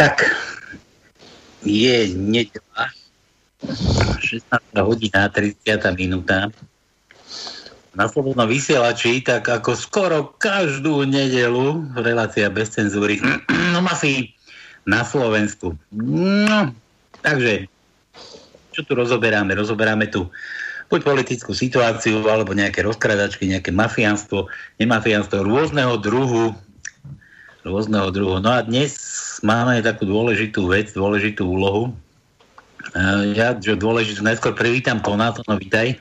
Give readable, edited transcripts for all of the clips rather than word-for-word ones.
Tak je nedeľa, 16:30 na slobodnom vysielači, tak ako skoro každú nedeľu relácia bez cenzúry, no asi na Slovensku. No, takže, čo tu rozoberáme? Rozoberáme tu buď politickú situáciu, alebo nejaké rozkradačky, nejaké mafiánstvo, nemafiánstvo rôzneho druhu. No a dnes máme takú dôležitú vec, dôležitú úlohu. Ja, čo dôležitú, najskôr privítam Konáto, no vítaj.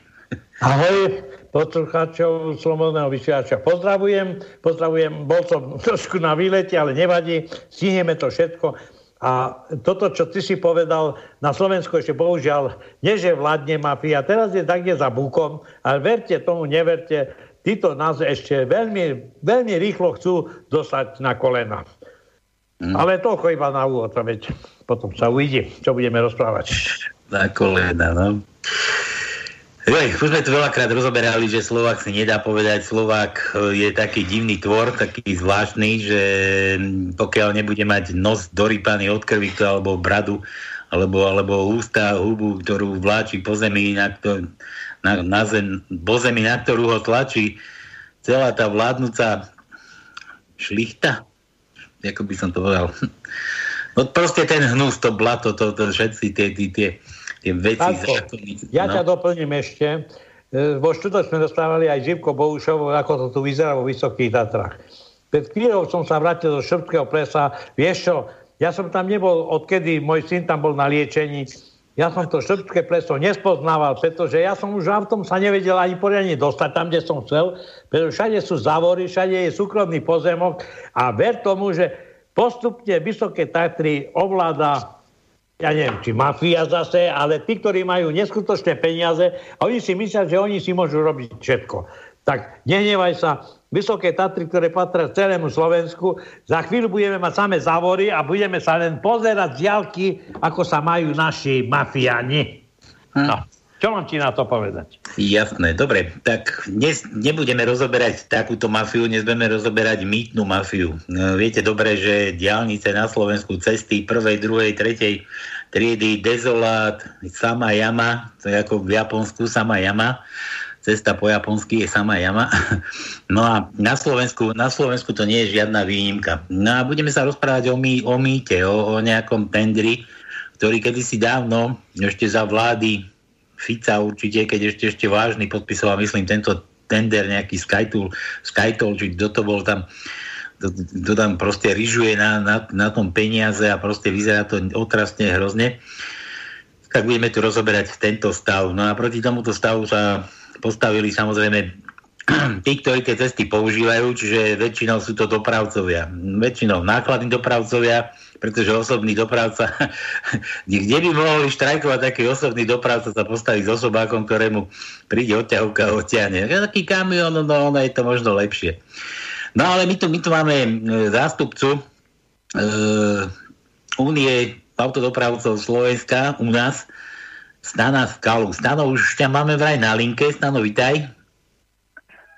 Ahoj. Poslucháčov Slobodného vysielača pozdravujem, bol som trošku na výlete, ale nevadí, stihneme to všetko. A toto, čo ty si povedal, na Slovensku ešte bohužiaľ, nie že vládne mafia, teraz je takde za bukom, ale verte tomu, neverte, títo nás ešte veľmi, veľmi rýchlo chcú dostať na kolena. Ale toľko iba na úvod, potom sa uvidí, čo budeme rozprávať. Na kolena, no. Už sme tu veľakrát rozoberali, že Slovák si nedá povedať. Slovák je taký divný tvor, taký zvláštny, že pokiaľ nebude mať nos dorypaný od krvi alebo bradu, alebo ústa, hubu, ktorú vláči po zemi, na ktorú ho tlačí celá tá vládnúca šlichta, ako by som to povedal. No proste ten hnus, to blato, to všetci tie veci, ťa doplním ešte. Vo štvrtok sme dostávali aj Živko Bohušovu, ako to tu vyzerá vo Vysokých Tatrách. Pred chvíľou som sa vrátil do Štrbského Presa. Vieš čo, ja som tam nebol, odkedy môj syn tam bol na liečení. Ja som to Štrbské Preso nespoznával, pretože ja som už autom sa nevedel ani poriadne dostať tam, kde som chcel, pretože všade sú závory, všade je súkromný pozemok a ver tomu, že postupne Vysoké Tatry ovláda, ja neviem, či mafia zase, ale tí, ktorí majú neskutočné peniaze a oni si myslia, že oni si môžu robiť všetko. Tak nehnevaj sa, Vysoké Tatry, ktoré patria celému Slovensku, za chvíľu budeme mať samé závory a budeme sa len pozerať z diaľky, ako sa majú naši mafiáni. No, čo mám ti na to povedať? Jasné, dobre, tak dnes nebudeme rozoberať takúto mafiu, dnes budeme rozoberať mýtnu mafiu. Viete dobre, že diaľnice na Slovensku, cesty prvej, druhej, tretej triedy, dezolát, sama jama, to je ako v Japonsku, sama jama, cesta po japonsky je sama jama. No a na Slovensku to nie je žiadna výnimka. No a budeme sa rozprávať o mýte, o nejakom tendri, ktorý kedysi dávno, ešte za vlády Fica určite, keď ešte Vážny podpisoval, myslím, tento tender, nejaký SkyToll, či kto to bol tam, to tam proste ryžuje na tom peniaze a proste vyzerá to otrasne, hrozne. Tak budeme tu rozoberať tento stav. No a proti tomuto stavu sa postavili samozrejme tí, ktorí tie cesty používajú, čiže väčšinou sú to dopravcovia. Väčšinou nákladní dopravcovia, pretože osobný dopravca, kde by mohli štrajkovať taký osobný dopravca sa postaviť s osobákom, ktorému príde odťahovka a odťahne. Taký kamión, no ono je to možno lepšie. No ale my tu máme zástupcu Únie Autodopravcov Slovenska u nás, Stana Skalu. Stano, už ťa máme vraj na linke. Stano, vitaj.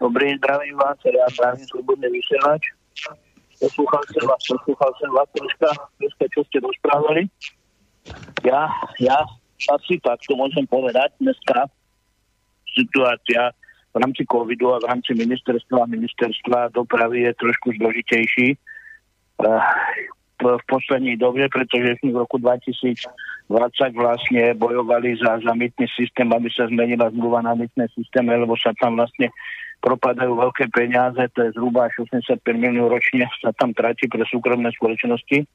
Dobrý, zdravím vás, ja zdravím Slobodný vysielač. Poslúchal som vás troška, čo ste rozprávali. Ja asi tak, to môžem povedať dneska. Situácia v rámci covidu a v rámci ministerstva dopravy je trošku zložitejší v poslednej dobe, pretože v roku 2020 vlastne bojovali za mýtny systém, aby sa zmenila zmluva na mýtne systéme, lebo sa tam vlastne propadajú veľké peniaze, to je zhruba 65 miliónov ročne sa tam tráti pre súkromné spoločnosti.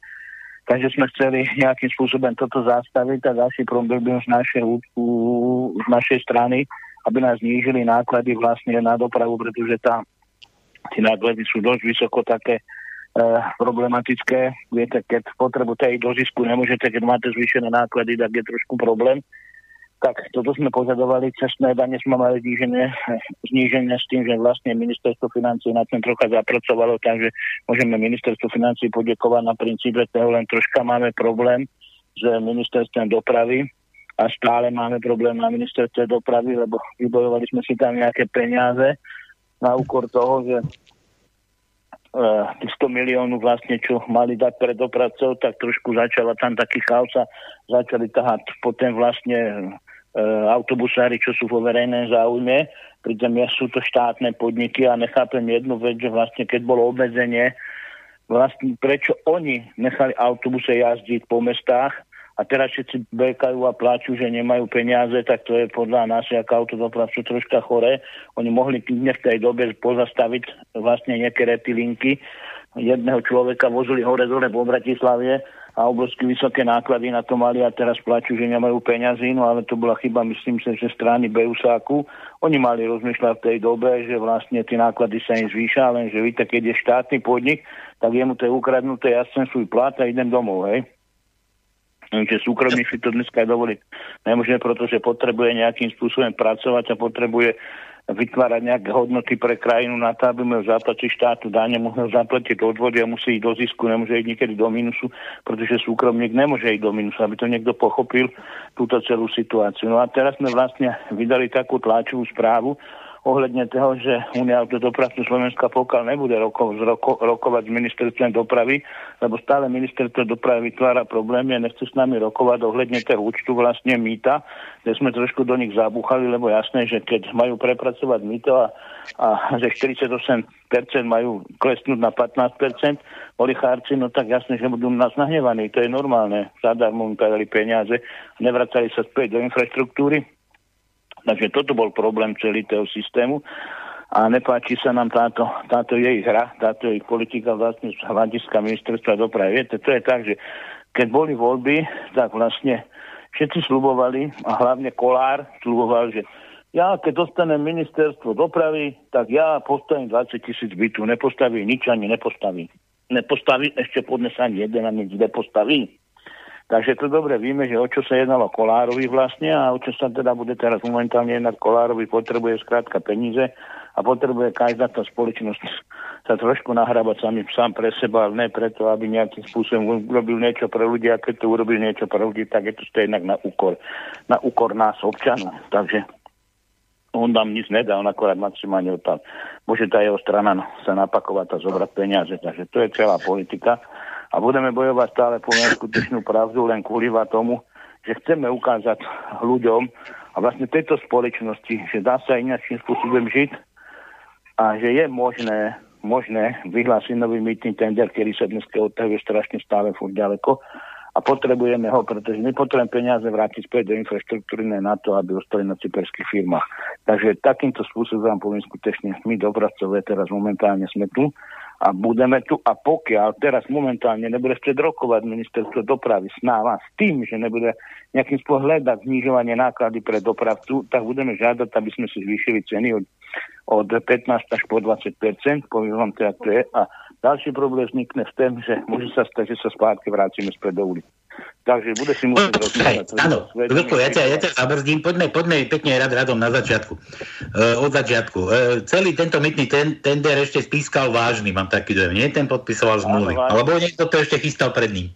Takže sme chceli nejakým spôsobom toto zastaviť a ďalší problém z našej strany, aby nás znížili náklady vlastne na dopravu, pretože tie náklady sú dosť vysoko také problematické. Viete, keď potrebujete ísť do zisku, nemôžete, keď máte zvýšené náklady, tak je trošku problém. Tak, toto sme požadovali, cestné dane sme mali znížené s tým, že vlastne ministerstvo financií na tom trocha zapracovalo, takže môžeme ministerstvo financií podiekovať na princípe toho, len troška máme problém s ministerstvom dopravy a stále máme problém na ministerstve dopravy, lebo vybojovali sme si tam nejaké peniaze na úkor toho, že tých 100 miliónov vlastne, čo mali dať pre dopravcov, tak trošku začala tam taký chaos a začali tahať potom vlastne autobusári, čo sú vo verejnom záujme, pritom sú to štátne podniky a nechápem jednu vec, že vlastne keď bolo obmedzenie, vlastne prečo oni nechali autobuse jazdiť po mestách a teraz všetci bekajú a pláču, že nemajú peniaze, tak to je podľa nás ako autodopravcu troška chore. Oni mohli v tej dobe pozastaviť vlastne niektoré tie linky. Jedného človeka vozili hore-dole po Bratislave a obrovské vysoké náklady na to mali a teraz plačú, že nemajú peňazí, no ale to bola chyba, myslím si, že strany Beusáku. Oni mali rozmýšľať v tej dobe, že vlastne tie náklady sa im zvýšia, lenže víte, keď je štátny podnik, tak jemu to je ukradnuté, ja chcem svoj plat a idem domov, hej. Takže súkromník si to dneska dovoliť nemôžeme, pretože potrebuje nejakým spôsobom pracovať a potrebuje vytvárať nejaké hodnoty pre krajinu na to, aby mohol zaplatiť štátu dáne, mohol zaplatiť odvody a musí ísť do zisku, nemôže ísť niekedy do minusu, pretože súkromník nemôže ísť do minusu, aby to niekto pochopil túto celú situáciu. No a teraz sme vlastne vydali takú tlačovú správu ohľadne toho, že Únia Autodopravcov Slovenska pokiaľ nebude rokovať s ministerstvom dopravy, lebo stále ministerstvo dopravy vytvára problémy a nechce s nami rokovať ohľadne toho účtu vlastne mýta, kde sme trošku do nich zabúchali, lebo jasné, že keď majú prepracovať mýto a že 48% majú klesnúť na 15% olichárci, no tak jasné, že budú nás nahnevaní, to je normálne. Zadarmo im dali peniaze, nevracali sa späť do infraštruktúry. Takže toto bol problém celý toho systému a nepáči sa nám táto jej hra, táto jej politika vlastne z hľadiska ministerstva dopravy. Viete, to je tak, že keď boli voľby, tak vlastne všetci sľubovali a hlavne Kollár sľuboval, že ja keď dostanem ministerstvo dopravy, tak ja postavím 20 000 bytov, nepostaví nič ani nepostaví. Nepostaví, ešte podnes ani jeden a nič nepostaví. Takže to dobre víme, že o čo sa jednalo Kollárovi vlastne a o čo sa teda bude teraz momentálne jednať Kollárovi, potrebuje skrátka peniaze a potrebuje každá tá spoločnosť sa trošku nahrábať sám pre seba, ale ne preto, aby nejakým spôsobom urobil niečo pre ľudia a keď to urobil niečo pre ľudí, tak je to stejnak na úkor nás občanov. Takže on nám nic nedá, on akorát maximálne odpad. Môže tá jeho strana sa napakovať a zobrať peniaze, takže to je celá politika. A budeme bojovať stále po neskutočnú pravdu len kvôli tomu, že chceme ukázať ľuďom a vlastne tejto spoločnosti, že dá sa inakým spôsobom žiť a že je možné vyhlásiť nový mýtny tender, ktorý sa dneska odtahuje strašne stále furt ďaleko a potrebujeme ho, pretože my potrebujeme peniaze vrátiť späť do infraštruktúry na to, aby ostali na cyperských firmách. Takže takýmto spôsobom poviem skutočne, my dopravcovia teraz momentálne sme tu a budeme tu a pokiaľ teraz momentálne nebude chcieť rokovať ministerstvo dopravy s tým, že nebude nejakým spohľadať znižovanie náklady pre dopravcu, tak budeme žiadať, aby sme si zvýšili ceny od 15 až po 20%, poviem vám teda, to je a ďalší problém vznikne v tom, že môže sa stať, že sa spátky vrátime späť do ulic. Takže bude si musieť rozprávať. Áno, Luko, ja ťa zabrzdím, poďme pekne radom na začiatku. Od začiatku. Celý tento mýtny tender ešte spískal Vážny, mám taký dojem. Nie, ten podpisoval zmluvy. Alebo niekto to ešte chystal pred ním.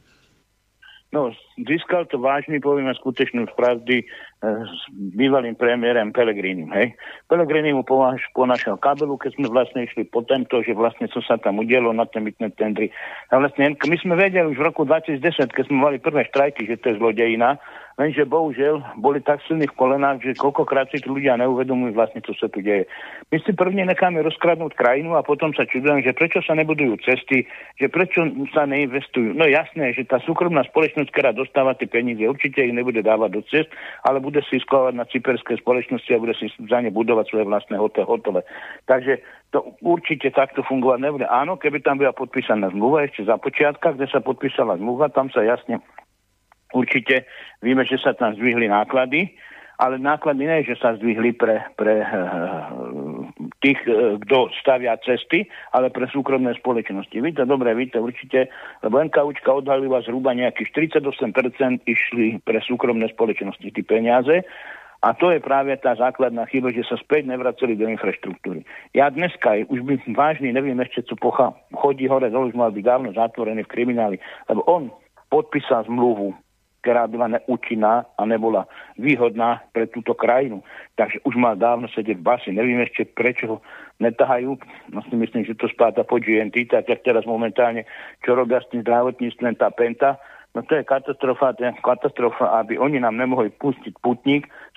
No, získal to Vážny, povieme skutečnú pravdy, s bývalým premiérem Pellegrinim, hej. Pellegrini mu ponašal kabelu, keď sme vlastne išli po tomto, že vlastne, co sa tam udielo na tom mýtnom tendri. A vlastne, my sme vedeli už v roku 2010, keď sme mali prvé štrajky, že to je zlodejina, lenže bohužiaľ boli tak silní v kolenách, že koľkokrát si ľudia neuvedomujú vlastne, čo sa tu deje. My si prvne necháme rozkradnúť krajinu a potom sa čudujem, že prečo sa nebudujú cesty, že prečo sa neinvestujú. No jasné, že tá súkromná spoločnosť, ktorá dostáva tie peniaze, určite ich nebude dávať do cest, ale bude si skovať na cyperské spoločnosti a bude si za ne budovať svoje vlastné hotele. Takže to určite takto fungovať nebude. Áno, keby tam bola podpísaná zmluva ešte za počiatka, kde sa podpísala zmluva, tam sa jasne určite vieme, že sa tam zdvihli náklady, ale náklady nie, že sa zdvihli pre tých, kto stavia cesty, ale pre súkromné spoločnosti. Víte, určite, lebo NKUčka odhalila zhruba nejakých 48% išli pre súkromné spoločnosti tí peniaze. A to je práve tá základná chyba, že sa späť nevraceli do infraštruktúry. Ja dneska už by Vážny, neviem ešte, co chodí hore, už mal byť dávno zatvorený v krimináli, lebo on podpísal zmluvu ktorá byla neúčinná a nebola výhodná pre túto krajinu. Takže už má dávno sedieť v basi. Neviem ešte, prečo ho netahajú. Vlastne myslím, že to spáta po GNT, tak jak teraz momentálne, čo robia s tým zdravotníctvom tá Penta. No to je katastrofa, aby oni nám nemohli pustiť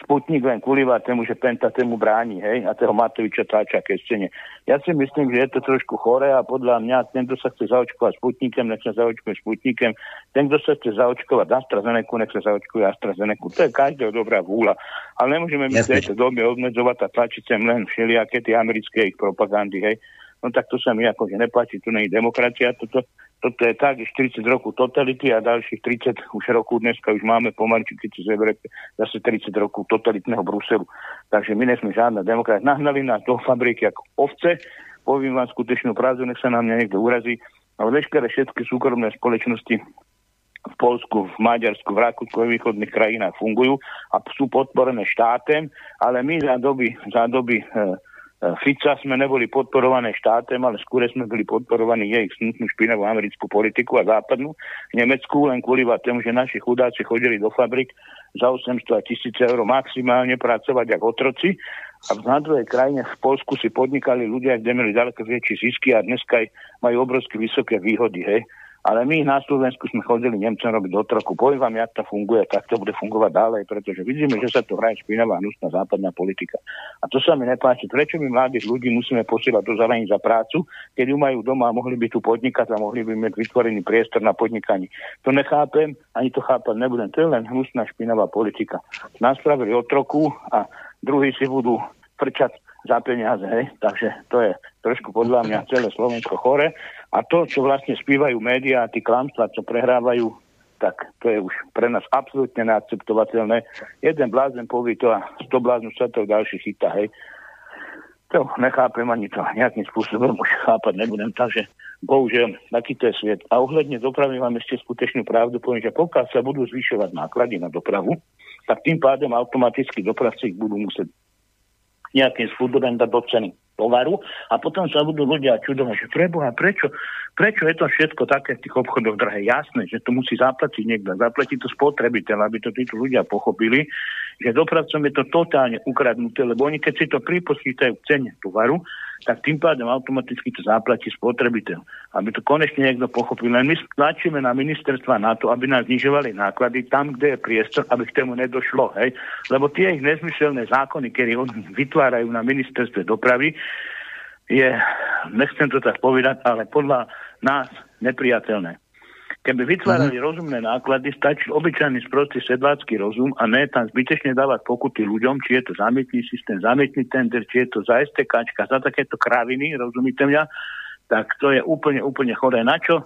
Sputnik len kvôli tomu, že Penta tému bráni, hej, a toho Matoviča táča ke scéne. Ja si myslím, že je to trošku chore a podľa mňa ten, kto sa chce zaočkovať Sputnikom, nech sa zaočkuje Sputnikom, ten, kto sa chce zaočkovať AstraZeneca, nech sa zaočkuje AstraZeneca. To je každého dobrá vôľa. Ale nemôžeme my v tejto dobe obmedzovať a tlačiť sem len všelijaké tie americké ich propagandy, hej. No tak to sa mi akože nepáči, tu nie je demokracia, toto je tak, 40 rokov totality a ďalších 30 už rokov, dneska už máme pomaličky, keď si zeberete, zase 30 rokov totalitného Bruselu. Takže my nesme žiadna demokracia. Nahnali nás do fabriky ako ovce, poviem vám skutečnú pravdu, nech sa nám niekto urazí, ale veškeré všetky súkromné spoločnosti v Polsku, v Maďarsku, v Rakúsku, v východných krajinách fungujú a sú podporené štátem, ale my za doby Fica sme neboli podporované štátem, ale skôr sme boli podporovaní jej snutnú špinavú americkú politiku a západnú nemeckú, len kvôli tomu, že naši chudáci chodili do fabrik za 800 000 eur maximálne pracovať ako otroci a v druhej krajine v Polsku si podnikali ľudia, kde mali ďaleko väčšie zisky a dneska majú obrovské vysoké výhody, hej. Ale my na Slovensku sme chodili Nemcom robiť dotroku. Poviem vám, jak to funguje, tak to bude fungovať ďalej, pretože vidíme, že sa to hraje špinavá hnusná západná politika. A to sa mi nepáči. Prečo my mladých ľudí musíme posielať do zelení za prácu, keď ju majú doma a mohli by tu podnikať a mohli by mať vytvorený priestor na podnikanie? To nechápem, ani to chápať nebudem. To je len hnusná špinavá politika. Nás spravili otroku a druhí si budú frčať za peniaze, hej. Takže to je trošku podľa mňa celé Slovensko chore. A to, čo vlastne spívajú médiá a tí klamstvá, čo prehrávajú, tak to je už pre nás absolútne neakceptovateľné. Jeden blázen povie to a 100 bláznov sa to ďalší chytá, hej. To nechápem ani to nejakým spôsobom už chápať nebudem, takže bohužiaľ, taký to je svet. A ohľadne dopravy mám ešte skutečnú pravdu, poviem, že pokiaľ sa budú zvyšovať náklady na dopravu, tak tým pádom automaticky dopravci ich budú musieť nejakým spôsobom dať do ceny tovaru a potom sa budú ľudia čudovať, že preboha, prečo je to všetko také v tých obchodoch drahé? Jasné, že to musí zaplatiť niekto, zaplatí to spotrebiteľ, aby to títo ľudia pochopili, že dopravcom je to totálne ukradnuté, lebo oni keď si to pripočítajú k cene tovaru, tak tým pádom automaticky to zaplatí spotrebiteľ. Aby to konečne niekto pochopil. Len my tlačíme na ministerstva na to, aby nás znižovali náklady tam, kde je priestor, aby k tomu nedošlo. Hej? Lebo tie ich nezmyselné zákony, ktoré oni vytvárajú na ministerstve dopravy, je, nechcem to tak povedať, ale podľa nás nepriateľné. Keby vytvárali rozumné náklady, stačil obyčajný sprostý sedlácky rozum a ne tam zbytečne dávať pokuty ľuďom, či je to zamietný systém, zamietný tender, či je to za STKčka, za takéto kraviny, rozumíte mňa, tak to je úplne choré. Na čo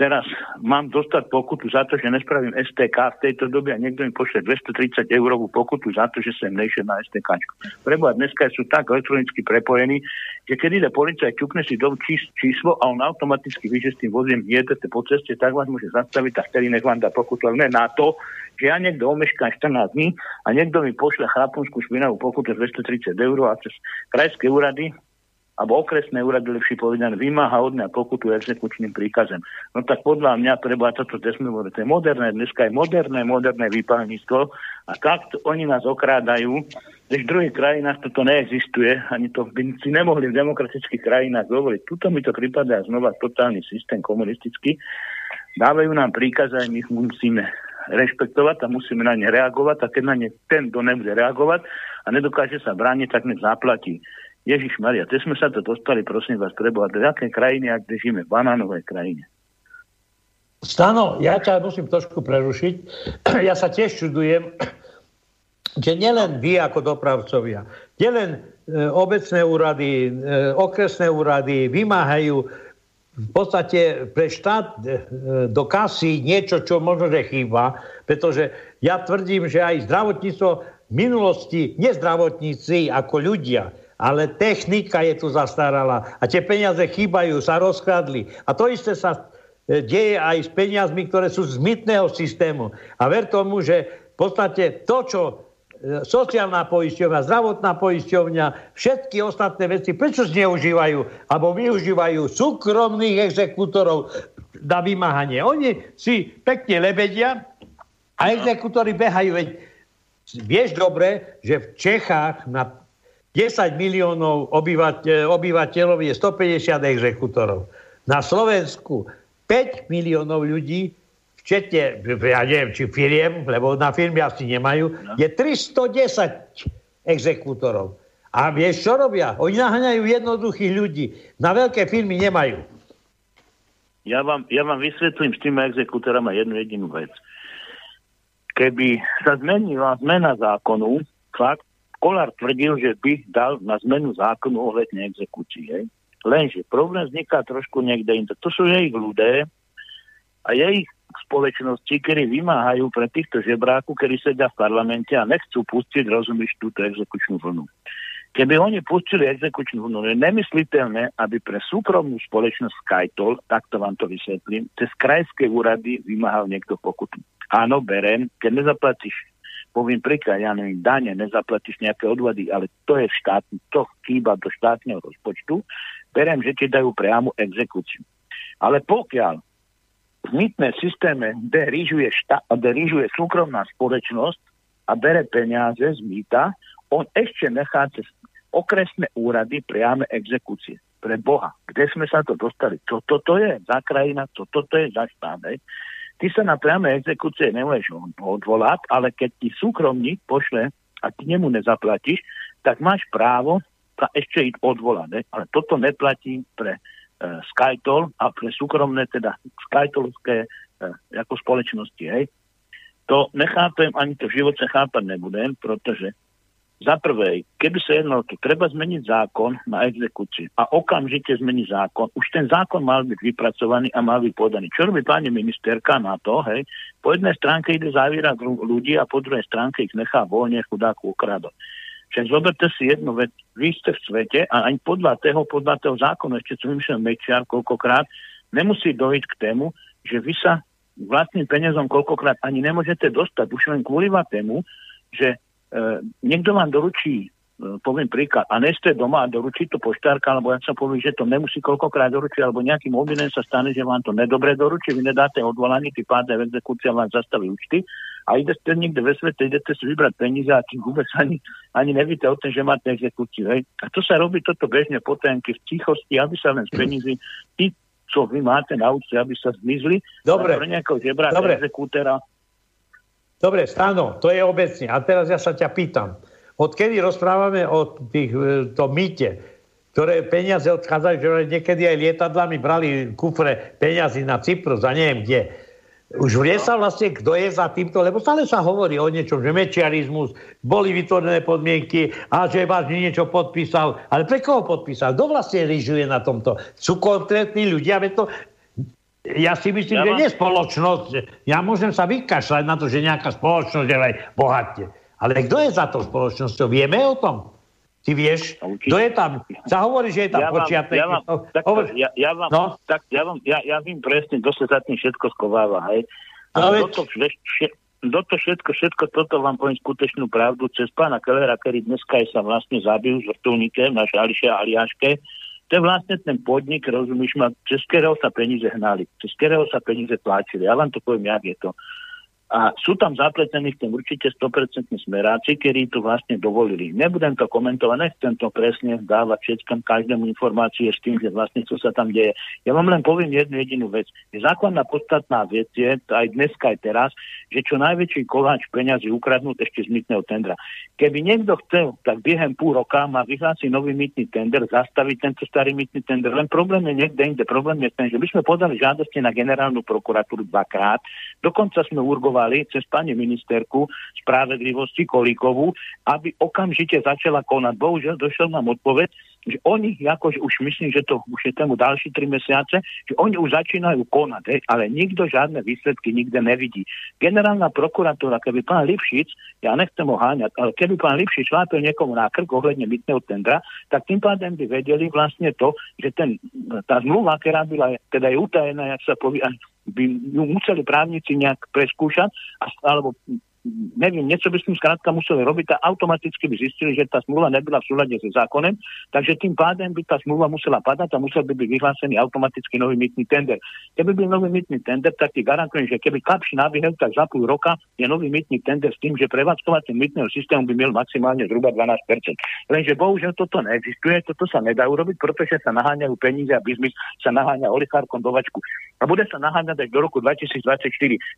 teraz mám dostať pokutu za to, že nespravím STK v tejto dobe a niekto mi pošle 230 € pokutu za to, že som nešiel na STKčku. Preboha, dneska sú tak elektronicky prepojení, že keď ide policaj, čukne si do číslo a on automaticky vie, že s tým vozím jedete po ceste, tak vás môže zastaviť a vtedy nech vám dá pokutu, ale ne na to, že ja niekto omeškám 14 dní a niekto mi pošle chrapunskú špinavú pokutu 230 € a cez krajské úrady alebo okresné úrady, lepšie povedané, vymáha od mňa pokutu exekučným príkazem. No tak podľa mňa treba toto desmúre. To je moderné, dneska je moderné výpalníctvo a tak oni nás okrádajú, že v druhých krajinách toto neexistuje, ani to by si nemohli v demokratických krajinách dovoliť. Tuto mi to pripadá znova totálny systém komunistický. Dávajú nám príkazy a my ich musíme rešpektovať a musíme na ne reagovať a keď na ne ten, kto nebude reagovať a nedokáže sa brániť, tak nech zaplatí. Ježišmaria, teď sme sa to dostali, prosím vás, preboha, do jakej krajiny, ak žijeme v banánovej krajine. Stano, ja ťa musím trošku prerušiť. Ja sa tiež čudujem, že nielen vy ako dopravcovia, nielen obecné úrady, okresné úrady vymáhajú v podstate pre štát do kasy niečo, čo možno chýba, pretože ja tvrdím, že aj zdravotníctvo v minulosti, nezdravotníci ako ľudia, ale technika je tu zastarala a tie peniaze chýbajú, sa rozkradli. A to isté sa deje aj s peniazmi, ktoré sú z mýtneho systému. A ver tomu, že v podstate to, čo sociálna poisťovňa, zdravotná poisťovňa, všetky ostatné veci, prečo zneužívajú alebo využívajú súkromných exekútorov na vymáhanie. Oni si pekne lebedia A exekútori behajú. Veď vieš dobre, že v Čechách na 10 miliónov obyvateľov je 150 exekútorov. Na Slovensku 5 miliónov ľudí, včetne, ja neviem, či firiem, lebo na firmy asi nemajú, je 310 exekútorov. A vieš, čo robia? Oni naháňajú jednoduchých ľudí. Na veľké firmy nemajú. Ja vám vysvetlím s tými exekútorami jednu jedinú vec. Keby sa zmenila zmena zákonu, fakt, Kollár tvrdil, že by dal na zmenu zákonu ohľadne exekúcie. Lenže problém vzniká trošku niekde inde. To sú jej ľudé a jej spoločnosti, ktorí vymáhajú pre týchto žebrákov, ktorí sedia v parlamente a nechcú pustiť, rozumieš, túto exekučnú vlnu. Keby oni pustili exekučnú vlnu, je nemysliteľné, aby pre súkromnú spoločnosť SkyToll, takto vám to vysvetlím, cez krajské úrady vymáhal niekto pokutu. Áno, berem, keď nezaplatíš, poviem príklad, ja neviem, dane, nezaplatíš nejaké odvody, ale to je štátny, to chýba do štátneho rozpočtu, berem, že ti dajú priamu exekúciu. Ale pokiaľ v mýtne systéme derížuje súkromná spoločnosť a bere peniaze z mýta, on ešte nechá cez okresné úrady priame exekúcie. Pre Boha, kde sme sa to dostali? Čo toto je za krajina? Čo toto je za štát? Ty sa na priame exekúcie nemôžeš odvolať, ale keď ti súkromník pošle a ty nemu nezaplatíš, tak máš právo sa ešte ísť odvolať. Ale toto neplatí pre SkyToll a pre súkromné, teda SkyTollovské ako spoločnosti. Hej. To nechápem, ani to v živote chápať nebudem, pretože za prvé, keby sa jednalo to, treba zmeniť zákon na exekúcii a okamžite zmeniť zákon. Už ten zákon mal byť vypracovaný a mal byť podaný. Čo robí pani ministerka na to, hej? Po jednej stránke ide zavírať ľudí a po druhej stránke ich nechá voľne chudáku ukradať. Čiže zoberte si jednu vec, vy ste v svete a ani podľa toho zákona, ešte som vymyslel Mečiar koľkokrát, nemusí dojít k tému, že vy sa vlastným peniazom koľkokrát ani nemôžete dostať. Už len kvôli tému, že niekto vám doručí, poviem príklad, a nie ste doma a doručí to poštárka, alebo ja sa poviem, že to nemusí koľkokrát doručiť, alebo nejakým obvinením sa stane, že vám to nedobre doručí, vy nedáte odvolanie, tí páde exekúcia vám zastaví účty, a idete niekde ve svete, idete si vybrať peniaze a tým vôbec ani nevíte o tom, že máte exekúciu. Hej. A to sa robí toto bežne potajomky v tichosti, aby sa len z peniazy, tí, čo vy máte na účte, aby sa zmizli. Dobre. Pre nejakého žebra, exekútera. Dobre, Stano, to je obecne. A teraz ja sa ťa pýtam. Odkedy rozprávame o tom mýte, ktoré peniaze odchádzajú, že niekedy aj lietadlami brali kufre peniazy na Cyprus a neviem kde. Už vie sa vlastne, kto je za týmto, lebo stále sa hovorí o niečom, že mečiarizmus, boli vytvorené podmienky a že Vážny niečo podpísal. Ale pre koho podpísal? Kto vlastne lyžuje na tomto? Sú konkrétni ľudia, to... Ja si myslím, že nie spoločnosť. Ja môžem sa vykašľať na to, že nejaká spoločnosť je aj bohatie. Ale kto je za tou spoločnosťou? Vieme o tom? Ty vieš, kto je tam? Sa hovorí, že je tam počiatek. Ja vím presne, kto sa za tým všetko skováva. Hej. Ale toto všetko toto vám poviem skutečnú pravdu cez pána Kellera, ktorý dneska sa vlastne zabil s vrtulníkem na Šališe a Aliáške. To je vlastne ten podnik, rozumíš ma, cez ktorého sa peniaze hnali, cez ktorého sa peniaze tlačili. Ja vám to poviem, jak je to. A sú tam zapletení v tom určite 100% smeráci, ktorí to vlastne dovolili. Nebudem to komentovať, nechcem to presne dávať všetkým, každému informácie s tým, že vlastne čo sa tam deje. Ja vám len poviem jednu jedinú vec. Základná podstatná vec je, aj dneska, aj teraz, že čo najväčší koláč peňazí ukradnúť ešte z mýtneho tendra. Keby niekto chcel, tak biehem púl roka má vyhlásiť nový mýtny tender, zastaviť tento starý mýtny tender. Len problém je niekde inde. Problém je ten, že my sme podali žiadosti na generálnu prokuratúru dvakrát. Dokonca sme urgovali cez pani ministerku spravedlivosti Kolíkovú, aby okamžite začala konať. Bohužiaľ, došiel nám odpoveď, že oni, akože už myslím, že to už je tomu ďalší 3 mesiace, že oni už začínajú konať, ale nikto žiadne výsledky nikde nevidí. Generálna prokuratúra, keby pán Lipšic, ja nechcem ho háňať, ale keby pán Lipšic šlápil niekomu na krk ohľadne mýtneho tendra, tak tým pádem by vedeli vlastne to, že tá zmluva, ktorá byla, teda je utajená, jak sa povie, by ju museli právnici nejak preskúšať, alebo neviem, niečo by sme skrátka museli robiť a automaticky by zistili, že tá smluva nebyla v súlade so zákonem, takže tým pádem by tá smluva musela padať a musel by byť vyhlásený automaticky nový mýtny tender. Keby byl nový mýtny tender, tak ti garantujem, že keby Kapši nabíhal, tak za pol roka je nový mýtny tender s tým, že prevádzkovateľ mýtneho systému by mal maximálne zhruba 12%. Lenže bohužiaľ toto neexistuje, toto sa nedá urobiť, pretože sa naháňajú peniaze a biznis sa naháňa oligarchom do vačku. A bude sa naháňať až do roku 2024.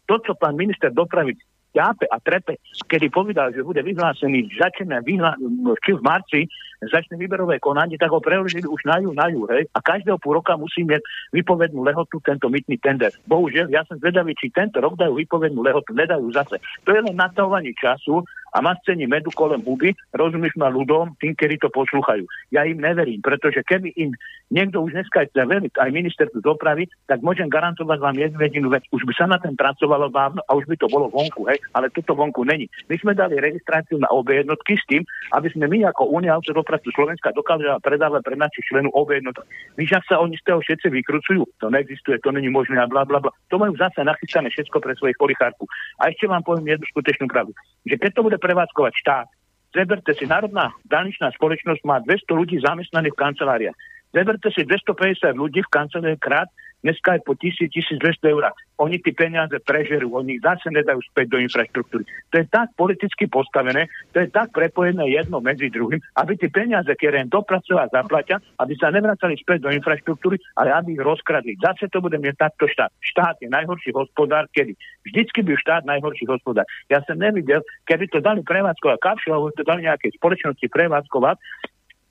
To, čo pán minister dopravy ťape a trepe, kedy povedal, že bude vyhlásený, či v marci začne výberové konanie, tak ho preložili už na júl, hej? A každého pol roka musí mať výpovednú lehotu tento mýtny tender. Bohužiaľ, ja som zvedavý, či tento rok dajú výpovednú lehotu, nedajú zase. To je len naťahovanie času a mascení medu kolem huby, rozumieš ma ľudom, tým, kedy to poslúchajú. Ja im neverím, pretože keby im niekto už dneska verí, aj ministerstvo dopravy, tak môžem garantovať vám jednu vec. Už by sa na ten pracovalo dávno a už by to bolo vonku, hej? Ale toto vonku není. My sme dali registráciu na obe jednotky s tým, aby sme my ako Únia Autodopravcov Slovenska dokázala predávať pre našich členov obe jednotky. Víš, ak sa oni z toho všetci vykrucujú, to neexistuje, to není možné a bla bla bla. To majú zase nachystané všetko pre svojich oligarchov. A ešte vám poviem jednu skutečnú pravdu, že keď to bude prevádzkovať štát, zeberte si, Národná dálničná spoločnosť má 200 ľudí zamestnaných v kanceláriách. Zeberte si 250 ľudí v kancelárii krát, dneska je po 1000–1200 eur. Oni tie peniaze prežerú, oni ich zase nedajú späť do infraštruktúry. To je tak politicky postavené, to je tak prepojené jedno medzi druhým, aby tie peniaze, ktoré im dopracovať zaplatia, aby sa nevracali späť do infraštruktúry, ale aby ich rozkradli. Zase to bude mať takto štát. Štát je najhorší hospodár, kedy. Vždycky by štát najhorší hospodár. Ja som nevidel, keby to dali prevádzkovať Kapšu, alebo to dali nejaké spoločnosti prevádzkovať,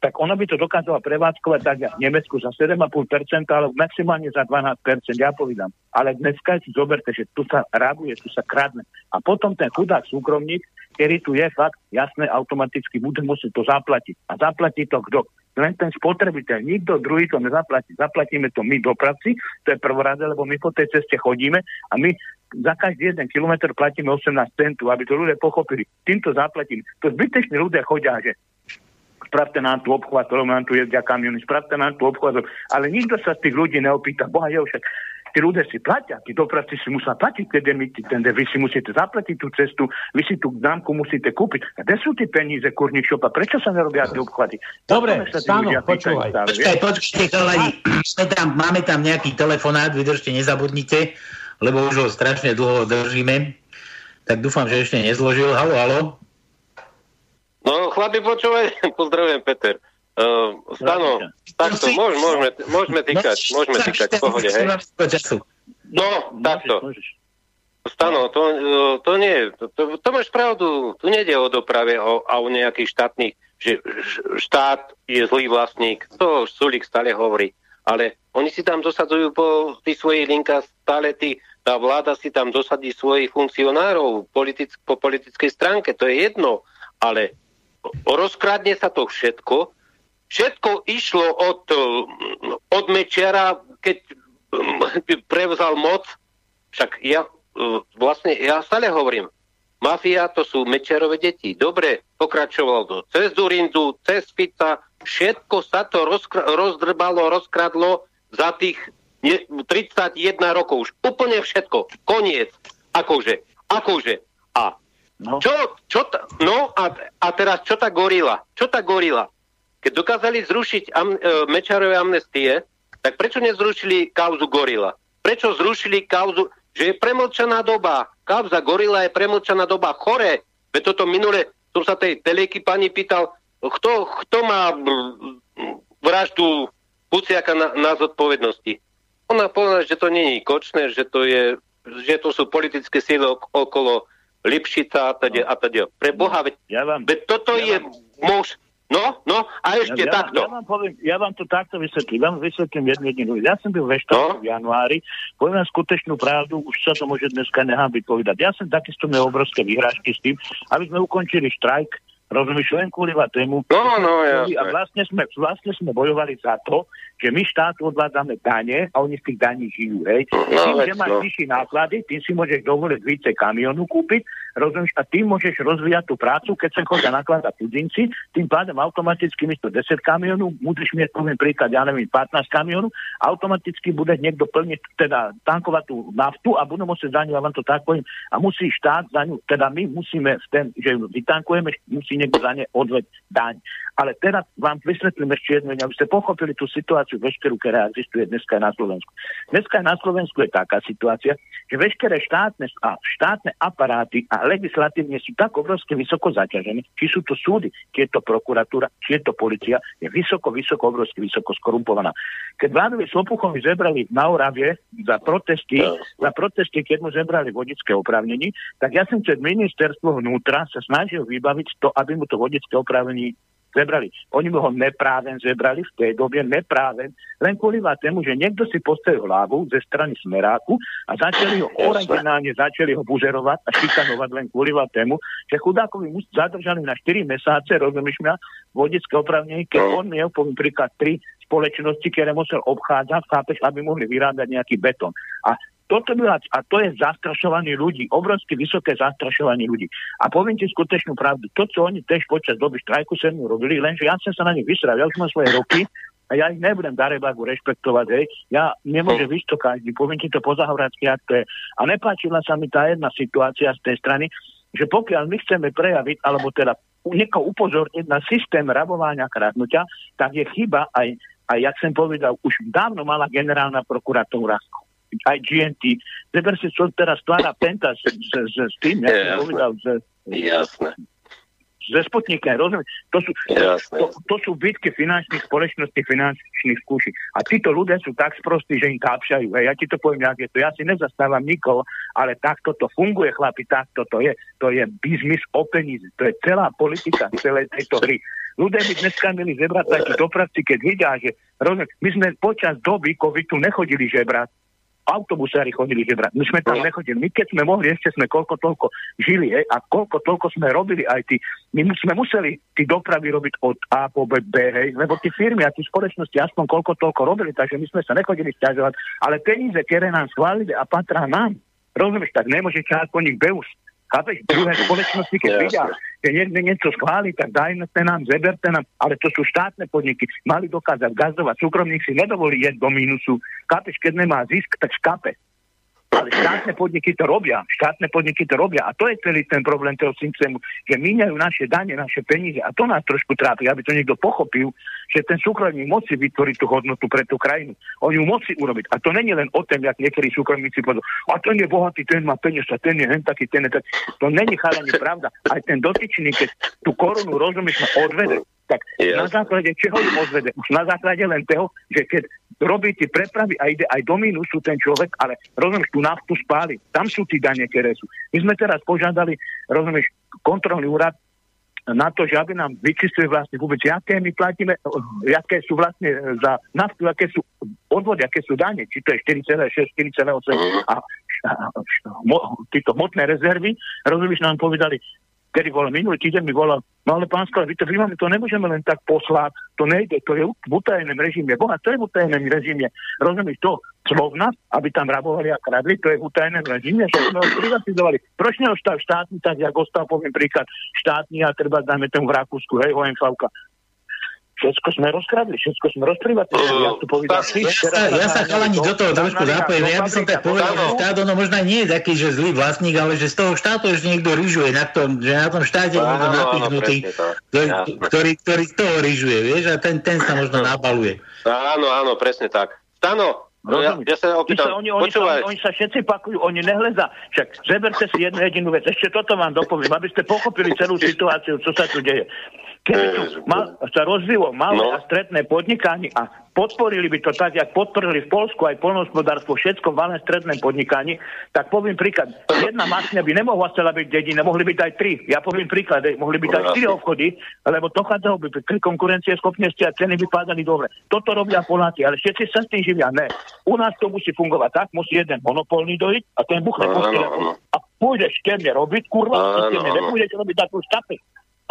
tak ona by to dokázala prevádzkovať tak v Nemecku za 7,5%, ale maximálne za 12%, ja povídam. Ale dneska si zoberte, že tu sa rábuje, tu sa kradne. A potom ten chudák súkromník, ktorý tu je fakt, jasné, automaticky bude musieť to zaplatiť. A zaplatí to kto? Len ten spotrebiteľ, nikto druhý to nezaplatí. Zaplatíme to my dopravci, to je prvoradé, lebo my po tej ceste chodíme a my za každý jeden kilometr platíme 18 centov, aby to ľudia pochopili. Týmto zaplatíme. To zbytečne ľudia chodia, že spravte nám tu obchvat, lebo nám tu jezdia kamiony, spravte nám tu obchvat, ale nikto sa z tých ľudí neopýta. Boha je však, tí ľudia si platia, tí dopravci si musia platiť, vy si musíte zaplatiť tú cestu, vy si tú známku musíte kúpiť. Kde sú tie peníze, kurník šopa? Prečo sa nerobia tie obchvaty? Dobre, Stano, počúvaj. Počkajte, máme tam nejaký telefonát, vydržte, nezabudnite, lebo už ho strašne dlho držíme. Tak dúfam, že ešte nezložil. Haló. No, chlapi, počúvaj, pozdravujem, Peter. Stano, takto, môžeme týkať, v pohode, hej. No, takto. Stano, to nie, to máš pravdu, tu nejde o doprave a o nejakých štátnych, že štát je zlý vlastník, to Sulík stále hovorí, ale oni si tam dosadzujú po tých svojich linkách stále tá vláda si tam dosadí svojich funkcionárov po politickej stránke, to je jedno, ale rozkradne sa to všetko. Všetko išlo od Mečiara, keď prevzal moc. Však ja stále hovorím, mafia to sú Mečiarove deti. Dobre, pokračovalo to cez Durindu, cez Fica. Všetko sa to rozdrbalo, rozkradlo za tých 31 rokov. Už úplne všetko. Koniec. Akože. A no. A teraz čo tá gorila? Keď dokázali zrušiť Mečiarove amnestie, tak prečo nezrušili kauzu gorila? Prečo zrušili kauzu, že je premlčaná doba? Kauza gorila je premlčaná doba. Chore. Veď toto minule, som sa tej telejky pani pýtal, kto má vraždu Puciaka na zodpovednosti. Ona povedala, že to není Kočner, že to sú politické síly okolo Lipšica a teda. Pre Boha, veď toto je muž. No, a ešte takto. Ja vám to takto vysvetlím. Ja vám vysvetlím jednu. Ja som byl ve štátu v januári, poviem vám skutečnú pravdu, už sa to môže dneska nehábiť povedať. Ja som takisto mal obrovské výhrážky s tým, aby sme ukončili štrajk, rozumieš, len kvôli tému. No, ja. A vlastne sme bojovali za to, že my štátu odvádzame dane a oni z tých daní žijú, hej. Tým, že máš vyšší náklady, tým si môžeš dovoliť více kamionu kúpiť, rozumieš, a tým môžeš rozvíjať tú prácu, keď sa chodia nakladať cudzinci, tým pádem automaticky miesto 10 kamionov, musíš mieť, poviem príklad, ja neviem, 15 kamionov, automaticky bude niekto plniť, teda tankovať tú naftu a budú musieť za ňu, ja vám to tak poviem, a musí štát za ňu, teda my musíme v ten, že ju vytankujeme, musí niekto za ne odveť daň. Ale teraz vám vysvetlím ešte jedno, aby ste pochopili tú situáciu veškerú, ktorá existuje dneska na Slovensku. Dneska na Slovensku je taká situácia, že veškeré štátne aparáty a legislatívne sú tak obrovské vysoko zaťažené, či sú to súdy, či je to prokuratúra, či je to policia, je vysoko obrovské, vysoko skorumpovaná. Keď Vládovi Slopuchovi zebrali na Oravie za protesty, keď mu zebrali vodičské oprávnenie, tak ja som cez ministerstvo vnútra sa snažil vybaviť to, aby mu to vodičské oprávnenie zebrali. Oni mu ho nepráven zebrali v tej dobe, nepráven, len kvôli tomu, že niekto si postavil hlavu ze strany Smeráku a originálne začali ho buzerovať a šikanovať len kvôli tomu, že chudákovi zadržali na 4 mesiace, rozumieš mňa, vodičské oprávnenie, keď on miel, poviem príklad, 3 spoločnosti, ktoré musel obchádzať, chápeš, aby mohli vyrábať nejaký betón. A to je zastrašovanie ľudí, obrovské vysoké zastrašovanie ľudí. A poviem ti skutečnú pravdu, to, čo oni tiež počas doby štrajku sem urobili, lenže ja som sa na nich vysral, ja už mám svoje roky a ja ich nebudem darebagu rešpektovať, hej. Ja nemôžem ísť to každý, poviem ti to po zahoracke, ak to je. A nepáčila sa mi tá jedna situácia z tej strany, že pokiaľ my chceme prejaviť, alebo teda niekoho upozorniť na systém rabovania kradnutia, tak je chyba aj jak som povedal, už dávno mala generálna prokuratúra aj GNT. Zeber si, čo teraz tvára Penta s tým, jak som povedal, ze Sputnika, rozumieš? To sú bitky finančných spoločností, finančných skúší. A títo ľudia sú tak sprostí, že im kápšajú. Hej. Ja ti to poviem, jak je to. Ja si nezastávam nikoho, ale takto to funguje, chlapi, takto to je. To je biznis o peníze. To je celá politika celej tejto hry. Ľudia by dneska mieli zebrať takí dopravci, keď vidia, že rozumieš, my sme počas doby covidu nechodili žebrať. Autobusári chodili žebrať. My sme tam nechodili. My keď sme mohli, ešte sme koľko toľko žili, a koľko toľko sme robili aj tí. My sme museli tí dopravy robiť od A po B, hej, lebo tí firmy a tí spoločnosti aspoň koľko toľko robili, takže my sme sa nechodili sťažovať. Ale peníze, ktoré nám schválili a patrá nám, rozumieš, tak nemôže čas po nich beus. Chápeš, druhé spoločnosti, keď vidia, že niekde niečo schváli, tak dajte nám, zeberte nám, ale to sú štátne podniky, mali dokázať gazdovať, súkromník si nedovolí jesť do mínusu. Chápeš, keď nemá zisk, tak škape. Ale štátne podniky to robia. A to je celý ten problém toho systému, že míňajú naše dane, naše peniaze. A to nás trošku trápi, aby to niekto pochopil, že ten súkromník musí vytvoriť tú hodnotu pre tú krajinu. On ju musí urobiť. A to není len o tom, jak niektorí súkromníci povedú, a ten je bohatý, ten má peniaze, a ten je hen taký, ten je taký. To není chalani pravda. Aj ten dotyčný, keď tú korunu, rozumieš, odvede, tak na základe čoho ju odvede? Už na základe len toho, že keď robí tie prepravy a ide aj do minusu ten človek, ale rozumieš, tú naftu spáli. Tam sú tí dane, ktoré sú. My sme teraz požiadali, rozumieš, kontrolný úrad na to, že aby nám vyčistili vlastne vôbec, aké my platíme, aké sú vlastne za naftu, aké sú odvody, aké sú dane, či to je 4,6, 4,8 a títo hmotné rezervy, rozumieš, nám povedali, kedy volal, minulý týden mi volal, no ale pán Skala, my to vnímame, to nemôžeme len tak poslať, to nejde, to je v utajenom režime, boha, to je v utajenom režime, rozumieš to, slovna, aby tam rabovali a kradli, to je v utajenom režime, že sme ho privatizovali. Proč neostal štátny, tak jak ostal, poviem príklad, štátny, a treba dáme tomu v Rakúsku, hej, OMV-ka. Všetko sme rozkradli, všetko sme rozprivatizovali. Ja sa chalani do toho trošku zapojím. Ja by som tak povedal, že štát ono možno nie je taký, že zlý vlastník, ale že z toho štátu ešte niekto ryžuje, že na tom štáte niekto napichnutý, ktorý z toho ryžuje, vieš, a ten sa možno nabaluje. Áno, presne tak. Stano! No, ja sa opýtam, oni sa všetci pakujú, oni nehľadá. Však zeberte si jednu jedinú vec. Ešte toto vám dopoviem, aby ste pochopili celú situáciu, čo sa tu deje. Keby tu sa rozvíjalo malé a stredné podnikanie a podporili by to tak, jak podporili v Polsku aj poľnohospodárstvo, všetko malé a stredné podnikanie, tak poviem príklad, jedna masňa by nemohla celá byť dedina, mohli byť aj 3. Ja poviem príklad, mohli byť aj 4 obchody, lebo to chádzalo by pri konkurencieschopnosti a ceny by padali dobre. Toto robia Poláci, ale všetci sa s tým živia. Ne. U nás to musí fungovať tak, musí jeden monopolný dojít a ten buchne pustí. A pôjdeš ke mne robiť, kurva, ke mne nepôjdeš robiť takú štapy.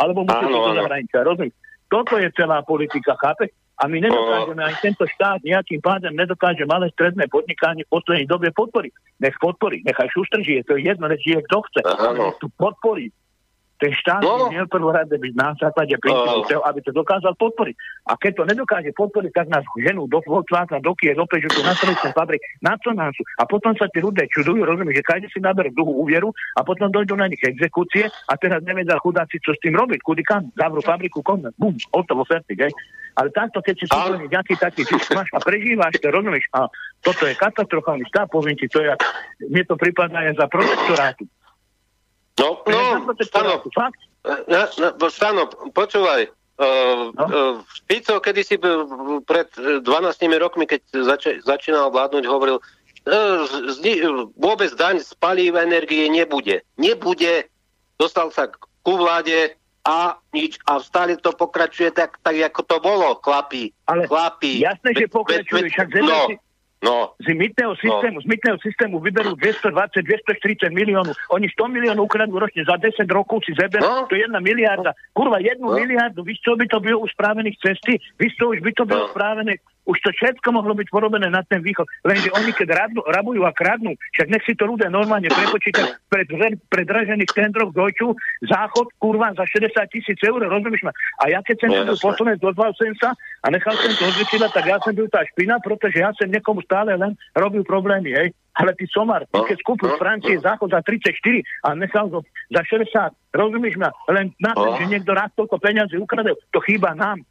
Alebo musíte to zahraničia, rozumiem. Toto je celá politika, chápeš? A A my nedokážeme ani tento štát nejakým pádem nedokáže malé stredné podnikanie v poslednej dobe podporiť. Nech podporí, nechaj Šuster žije, to je jedno, nech žije kto chce. Tu podporí. Ten štát je prvorade byť na základe princípu, aby to dokázal podporiť. A keď to nedokáže podporiť, tak nás ženu odvádza do Kyjeva, do Pežu, na stoličnej fabrike, na čo nás sú. A potom sa tí ľudia čudujú, rozumieš, že každý si naberie dlhú úveru a potom dojdú na nich exekúcie a teraz nevedia chudáci, čo s tým robiť, kudy kam, zavrú fabriku, konec, bum, hotovo, fertik, hej. Ale takto, keď si súplne nejaký taký zisk máš a prežívaš to, rozumieš, a toto je katastrofálny štát, poviem ti, to je, mne to pripadá aj za protektorátu. Stano, počúvaj. Fico kedysi pred 12 rokmi, keď začínal vládnuť, hovoril, vôbec daň z palív energie nebude. Nebude. Dostal sa ku vláde a nič. A stále to pokračuje tak ako to bolo, chlapí. Jasné, že pokračuje, však zemlí. Z mýtneho systému vyberú 220-240 miliónov. Oni 100 miliónov ukradnú ročne. Za 10 rokov si zeberú. To je 1 miliarda. Kurva, 1 miliardu. Víš, čo by to bylo u správených cesty? Víš, čo už by to bylo správené? Už to všetko mohlo byť porobené na ten východ. Lenže oni, keď rabujú a kradnú, však nech si to ľudia normálne prepočítať predražených tendroch dojču, záchod, kurva, za 60 000 eur, rozumieš ma? A ja keď som bol poslanec, dozval som sa a nechal som to odvyčívať, tak ja som byl tá špina, pretože ja som niekomu stále len robil problémy, hej. Ale ty somar, ty keď skúpil z Francie záchod za 34 a nechal za 60, rozumieš ma? Len na to, že niekto raz toľko peňazí ukradel, to chýba nám,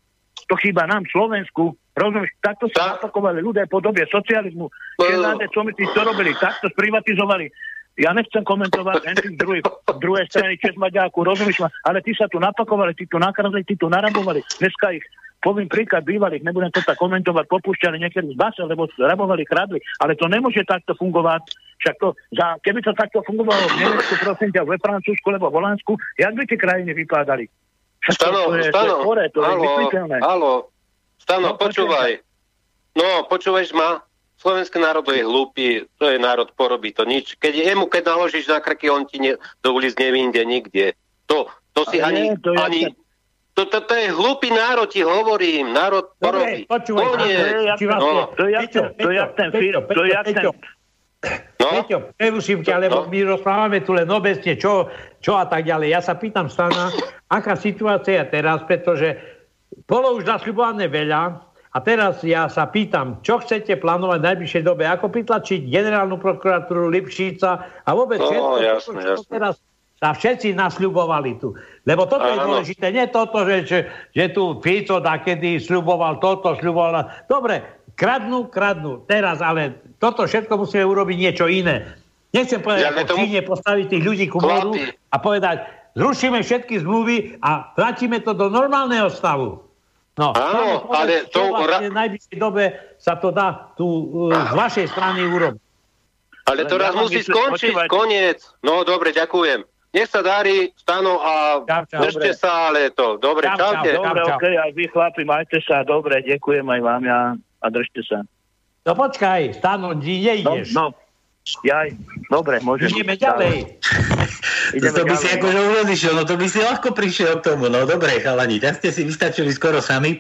Slovensku. Rozumieš, takto sa napakovali ľudia po dobe socializmu. Čo my tí to robili, takto sprivatizovali. Ja nechcem komentovať len druhej strany Čes Maďáku, rozumieš ma, ale tí sa tu napakovali, tí tu nakradli, tí tu narabovali. Dneska ich, poviem príklad bývalých, nebudem to tak komentovať, popúšťali niekedy z basa, lebo rabovali, kradli. Ale to nemôže takto fungovať. Však to, keby to takto fungovalo v Nemecku, prosím ťa, ve Francúzsku, lebo v Holandsku, jak by tie krajiny vypadali? Stano, počúvaj. Počúvaš ma? Slovenský národ je hlúpy, to je národ, porobí to nič. Keď naložíš na krky, on ti do ulic nevinde nikde. To je hlúpy národ, ti hovorím. Národ porobí. Peťo, preruším ťa, lebo my rozprávame tu len obecne, čo a tak ďalej. Ja sa pýtam Stana, aká situácia je teraz, pretože bolo už nasľubované veľa a teraz ja sa pýtam, čo chcete plánovať v najbližšej dobe, ako pritlačiť generálnu prokuratúru, Lipšica a vôbec všetko, čo teraz sa všetci nasľubovali tu. Lebo toto je dôležité, nie toto, že tu Fico dakedy sľuboval toto, sľuboval. Dobre, Kradnú. Teraz, ale toto všetko musíme urobiť niečo iné. Nechcem povedať, ako v Číne postaviť tých ľudí ku moru a povedať, zrušíme všetky zmluvy a vrátime to do normálneho stavu. V najbližšej dobe sa to dá tu z vašej strany urobiť. Ale to raz musí skončiť, koniec. No, dobre, ďakujem. Nech sa darí, Stano, a držte sa, ale to. Dobre, čaute. Dobre, okej, aj vy chlapi, majte sa. Dobre, ďakujem aj vám, a držte sa. No počkaj, Stano, nejdeš. Dobre, môžem. Ideme ďalej. To by si akože urozišiel, to by si ľahko prišiel k tomu. No dobre, chalani, tak ste si vystačili skoro sami.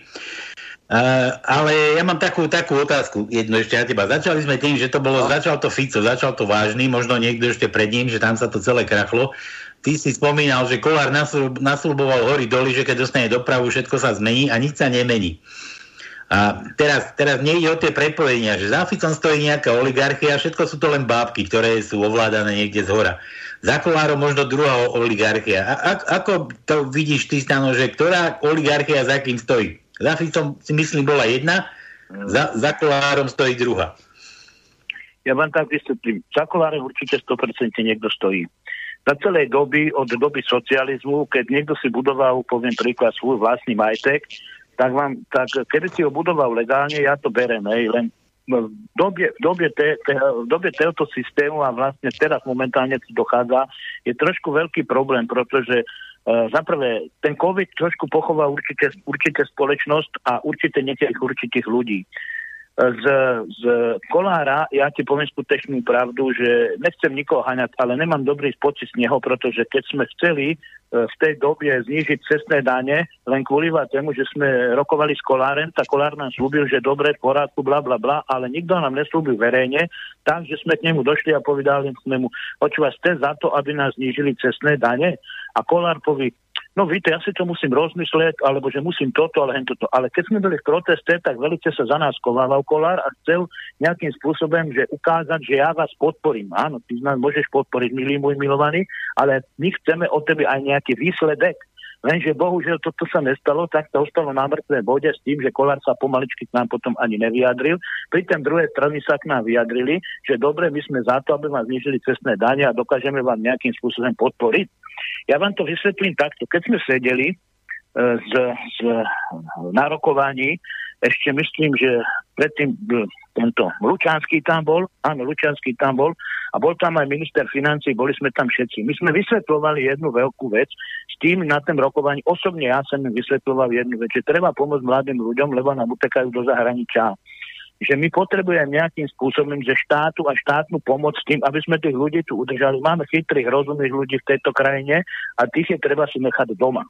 Ale ja mám takú otázku jednu ešte na teba. Začali sme tým, že to bolo, začal to Fico, začal to Vážny, možno niekto ešte pred ním, že tam sa to celé krachlo. Ty si spomínal, že Kollár nasľuboval hory doli, že keď dostane dopravu, všetko sa zmení a nič sa nemení. A teraz nejde o tie prepojenia, že za Ficom stojí nejaká oligarchia, všetko sú to len bábky, ktoré sú ovládané niekde zhora. Za Kollárom možno druhá oligarchia. Ako to vidíš ty, Stano, že ktorá oligarchia za kým stojí? Za Ficom si myslím bola jedna, za Kollárom stojí druhá. Ja vám tak vysvetlím. Za Kollárom určite 100% niekto stojí. Za celej doby, od doby socializmu, keď niekto si budoval, poviem príklad, svoj vlastný majetek, tak keby si ho budoval legálne, ja to berem, len v dobe tohto systému a vlastne teraz momentálne to dochádza, je trošku veľký problém, pretože zaprvé, ten COVID trošku pochoval určite spoločnosť a určite niektorých určitých ľudí. z Kollára, ja ti poviem skutečnú pravdu, že nechcem nikoho haňať, ale nemám dobrý pocit z neho, pretože keď sme chceli v tej dobe znížiť cestné dane, len kvôli tomu, že sme rokovali s Kollárem, tak Kollár nám slúbil, že dobre, v porádku, bla, bla, bla, ale nikto nám neslúbil verejne, takže sme k nemu došli a povedali sme mu, očúva, ste za to, aby nás znížili cestné dane? A Kollár povie, no víte, ja si to musím rozmyslieť, alebo že musím toto, ale hentoto. Ale keď sme boli v proteste, tak veľce sa za nás kovával Kollár a chcel nejakým spôsobom, že ukázať, že ja vás podporím. Áno, ty nás môžeš podporiť, milý môj milovaný, ale my chceme od tebe aj nejaký výsledek. Lenže bohužiaľ toto sa nestalo, tak to ostalo na mŕtve bode s tým, že Kollár sa pomaličky k nám potom ani nevyjadril. Pri tom druhej strane sa k nám vyjadrili, že dobre, my sme za to, aby vám znížili cestné dane a dokážeme vám nejakým spôsobom podporiť. Ja vám to vysvetlím takto. Keď sme sedeli na rokovaní, ešte myslím, že predtým tento Lučanský tam bol, áno, Lučanský tam bol a bol tam aj minister financií, boli sme tam všetci. My sme vysvetlovali jednu veľkú vec s tým na tom rokovaní. Osobne ja som vysvetloval jednu vec, že treba pomôcť mladým ľuďom, lebo nám utekajú do zahraničia. Že my potrebujeme nejakým spôsobom ze štátu a štátnu pomoc tým, aby sme tých ľudí tu udržali. Máme chytrých, rozumných ľudí v tejto krajine a tých je treba si nechať doma.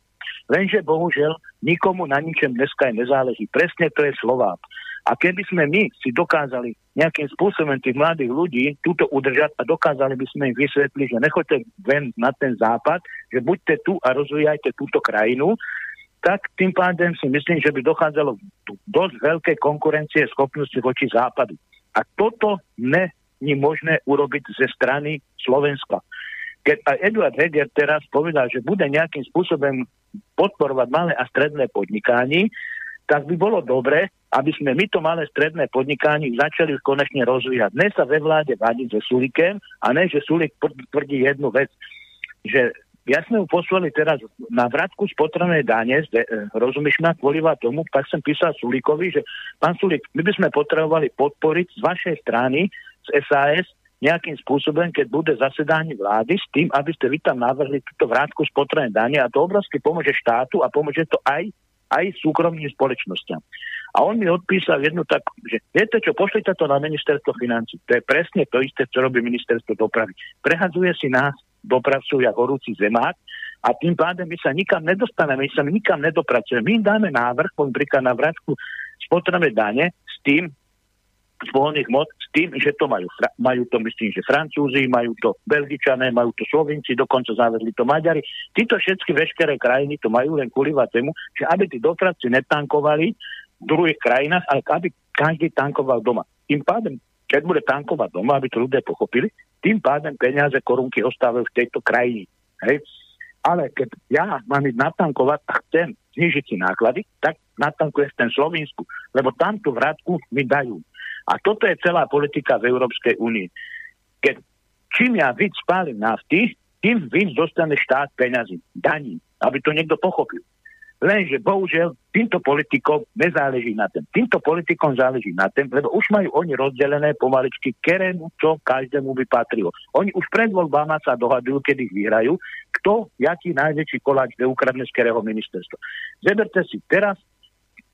Lenže bohužiaľ nikomu na ničem dneska nezáleží. Presne to je Slovák. A keby sme my si dokázali nejakým spôsobom tých mladých ľudí túto udržať a dokázali by sme im vysvetliť, že nechoďte ven na ten západ, že buďte tu a rozvíjajte túto krajinu, tak tým pádem si myslím, že by dochádzalo dosť veľkej konkurencie schopnosti voči západu. A toto není možné urobiť ze strany Slovenska. Keď aj Eduard Heger teraz povedal, že bude nejakým spôsobom podporovať malé a stredné podnikanie, tak by bolo dobre, aby sme my to malé stredné podnikanie začali už konečne rozvíjať. Ne sa ve vláde vádiť so Sulíkem a ne, že Sulík tvrdí jednu vec, že ja sme ju poslali teraz na vratku spotrebnej dane, rozumieš ma, kvôli tomu, tak som písal Sulíkovi, že pán Sulík, my by sme potrebovali podporiť z vašej strany, z SAS, nejakým spôsobom, keď bude zasedanie vlády s tým, aby ste vy tam navrhli túto vrátku spotrebnej dane a to obrovsky pomôže štátu a pomôže to aj súkromným spoločnostiam. A on mi odpísal jednu takú, že viete čo, pošlite to na ministerstvo financí. To je presne to isté, čo robí ministerstvo dopravy. Prehadzuje si nás dopravcov jak horúci zemák a tým pádem my sa nikam nedostaneme, my sa nikam nedopracujeme. My im dáme návrh, poviem príklad na vrátku spotrebnej dane s tým, z pohonných hmôt, s tým, že to majú to, myslím, že Francúzi, majú to Belgičané, majú to Slovinci, dokonca zavedli to Maďari. Títo všetky veškeré krajiny to majú len kvôli tomu, že aby tí dopravci netankovali v druhých krajinách, ale aby každý tankoval doma. Tým pádem, keď bude tankovať doma, aby to ľudia pochopili, tým pádem peniaze, korunky ostávajú v tejto krajine. Hej? Ale keď ja mám ísť natankovať a chcem znižiť si náklady, tak natankujem v ten Slovinsku, lebo tam tú vrátku mi dajú. A toto je celá politika v Európskej únii. Keď čím ja víc spálim nafty, tým víc dostane štát peňazí, daní, aby to niekto pochopil. Lenže bohužiaľ týmto politikom nezáleží na tom. Týmto politikom záleží na tom, lebo už majú oni rozdelené pomaličky, kerému, čo každému by patrilo. Oni už pred voľbáma sa dohadujú, keď ich vyhrajú, kto, jaký najväčší koláč ukradne z ktorého ministerstva. Zeberte si teraz,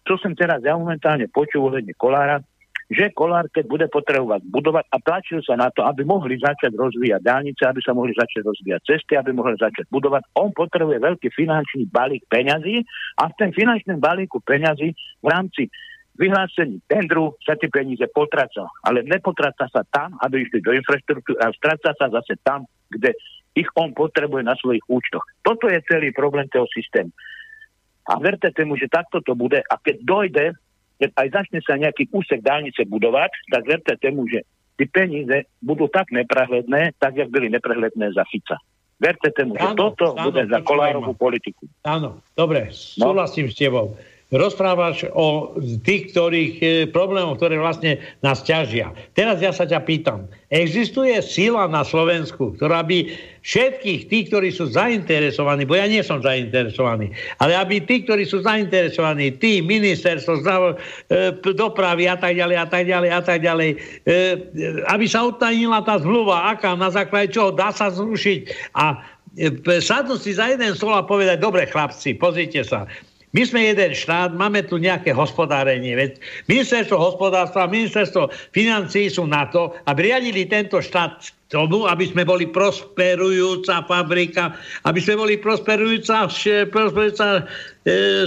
čo som teraz ja momentálne počul ohľadne Kollára, že Kollár, keď bude potrebovať budovať a tlačil sa na to, aby mohli začať rozvíjať diaľnice, aby sa mohli začať rozvíjať cesty, aby mohli začať budovať. On potrebuje veľký finančný balík peňazí a v ten finančnom balíku peňazí v rámci vyhlásení tendru sa tie peníze potraca. Ale nepotraca sa tam, aby išli do infraštruktúry a stráca sa zase tam, kde ich on potrebuje na svojich účtoch. Toto je celý problém toho systému. A verte tomu, že takto to bude a keď dojde, keď aj začne sa nejaký úsek dálnice budovať, tak verte tomu, že tie peniaze budú tak neprehľadné, tak jak boli neprehľadné za Fica. Verte tomu, že toto bude za Kollárovú politiku. Áno, dobre, súhlasím s tebou. Rozprávaš o tých, ktorých problémov, ktoré vlastne nás ťažia. Teraz ja sa ťa pýtam, existuje sila na Slovensku, ktorá by všetkých tých, ktorí sú zainteresovaní, bo ja nie som zainteresovaný, ale aby tí, ktorí sú zainteresovaní, tí, ministerstvo dopravy a tak ďalej, aby sa odtajnila tá zmluva, aká, na základe čoho dá sa zrušiť a sadnú si za jeden stôl a povedať, dobre chlapci, pozrite sa, My sme jeden štát, máme tu nejaké hospodárenie. Veď ministerstvo hospodárstva, ministerstvo financií sú na to, aby riadili tento štát k tomu, aby sme boli prosperujúca fabrika, aby sme boli prosperujúca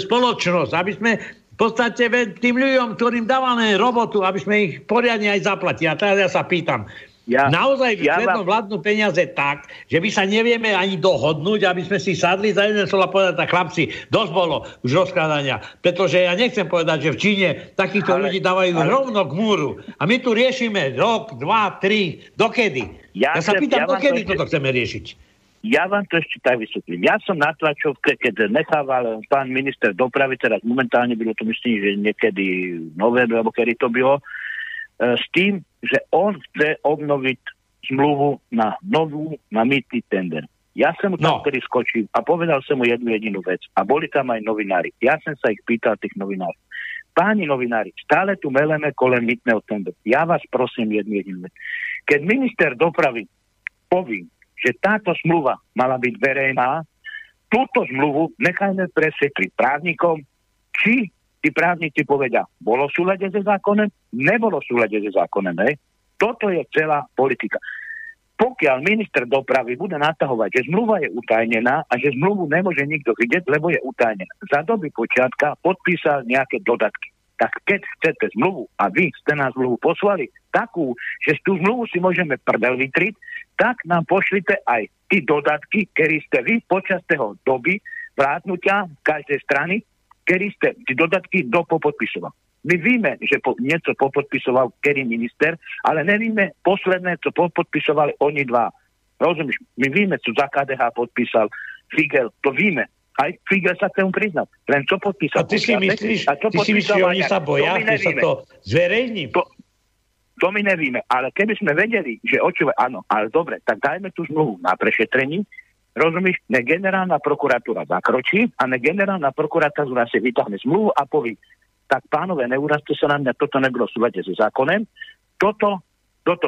spoločnosť, aby sme v podstate tým ľuďom, ktorým dávame robotu, aby sme ich poriadne aj zaplatili. A teraz ja sa pýtam, naozaj vládnu peniaze tak, že my sa nevieme ani dohodnúť, aby sme si sadli za jeden stôl a povedať, tak chlapci, dosť bolo už rozkladania. Pretože ja nechcem povedať, že v Číne takýchto ľudí dávajú rovno k múru. A my tu riešime rok, dva, tri, dokedy? Ja sa pýtam, dokedy toto chceme riešiť? Ja vám to ešte tak vysvetlím. Ja som na tlačovke, keď nechával pán minister dopravy, teraz momentálne bylo to, myslím, že niekedy novembr, alebo kedy to bylo, s tým, že on chce obnoviť zmluvu na novú, na mýtny tender. Ja som mu tam ktorý skočil a povedal som mu jednu jedinú vec. A boli tam aj novinári. Ja som sa ich pýtal, tých novinárov. Páni novinári, stále tu meleme kolem mýtneho tendera. Ja vás prosím jednu jedinú vec. Keď minister dopravy povie, že táto zmluva mala byť verejná, túto zmluvu nechajme presekli právnikom, či tí právnici povedia, bolo v súlade so zákonom, nebolo v súlade so zákonom. Toto je celá politika. Pokiaľ minister dopravy bude natahovať, že zmluva je utajnená a že zmluvu nemôže nikto vidieť, lebo je utajnená. Za doby počiatka podpísal nejaké dodatky. Tak keď chcete zmluvu a vy ste nás zmluvu poslali takú, že tú zmluvu si môžeme prdel vytriť, tak nám pošlite aj tí dodatky, ktoré ste vy počas toho doby vrátnutia každej strany, ktorý ste tí dodatky dopodpisoval. My víme, že niečo popodpisoval ktorý minister, ale nevieme posledné, čo podpisovali oni dva. Rozumieš? My víme, čo za KDH podpísal Figel, to víme. Aj Figel sa tomu priznal. Len čo podpísal? A ty si myslíš, že oni sa boja, že sa to zverejní? To my nevieme, ale keby sme vedeli, že očuva, áno, ale dobre, tak dajme tú zmluvu na prešetrení. Rozumieš, ne generálna prokuratúra zakročí a ne generálna prokuratúra si vytáhne zmluvu a povie, tak pánové, neurazte sa na mňa, toto nebolo v súlade so zákonem, toto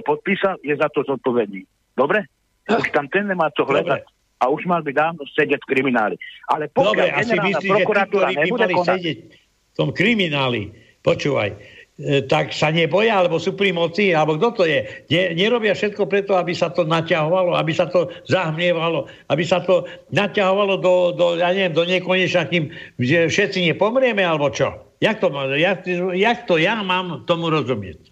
podpísal, je za to zodpovedný. Dobre? Už tam ten nemá čo hľadať. Dobre. A už mal by dávno sedieť v krimináli. Ale pokiaľ dobre, generálna prokuratúra nebude konať... v tom krimináli, počúvaj, tak sa neboja, alebo sú pri moci, alebo kto to je. Nerobia všetko preto, aby sa to naťahovalo, aby sa to zahmlievalo, aby sa to naťahovalo do nekonečna, kým že všetci nepomrieme, alebo čo? Jak to ja mám tomu rozumieť?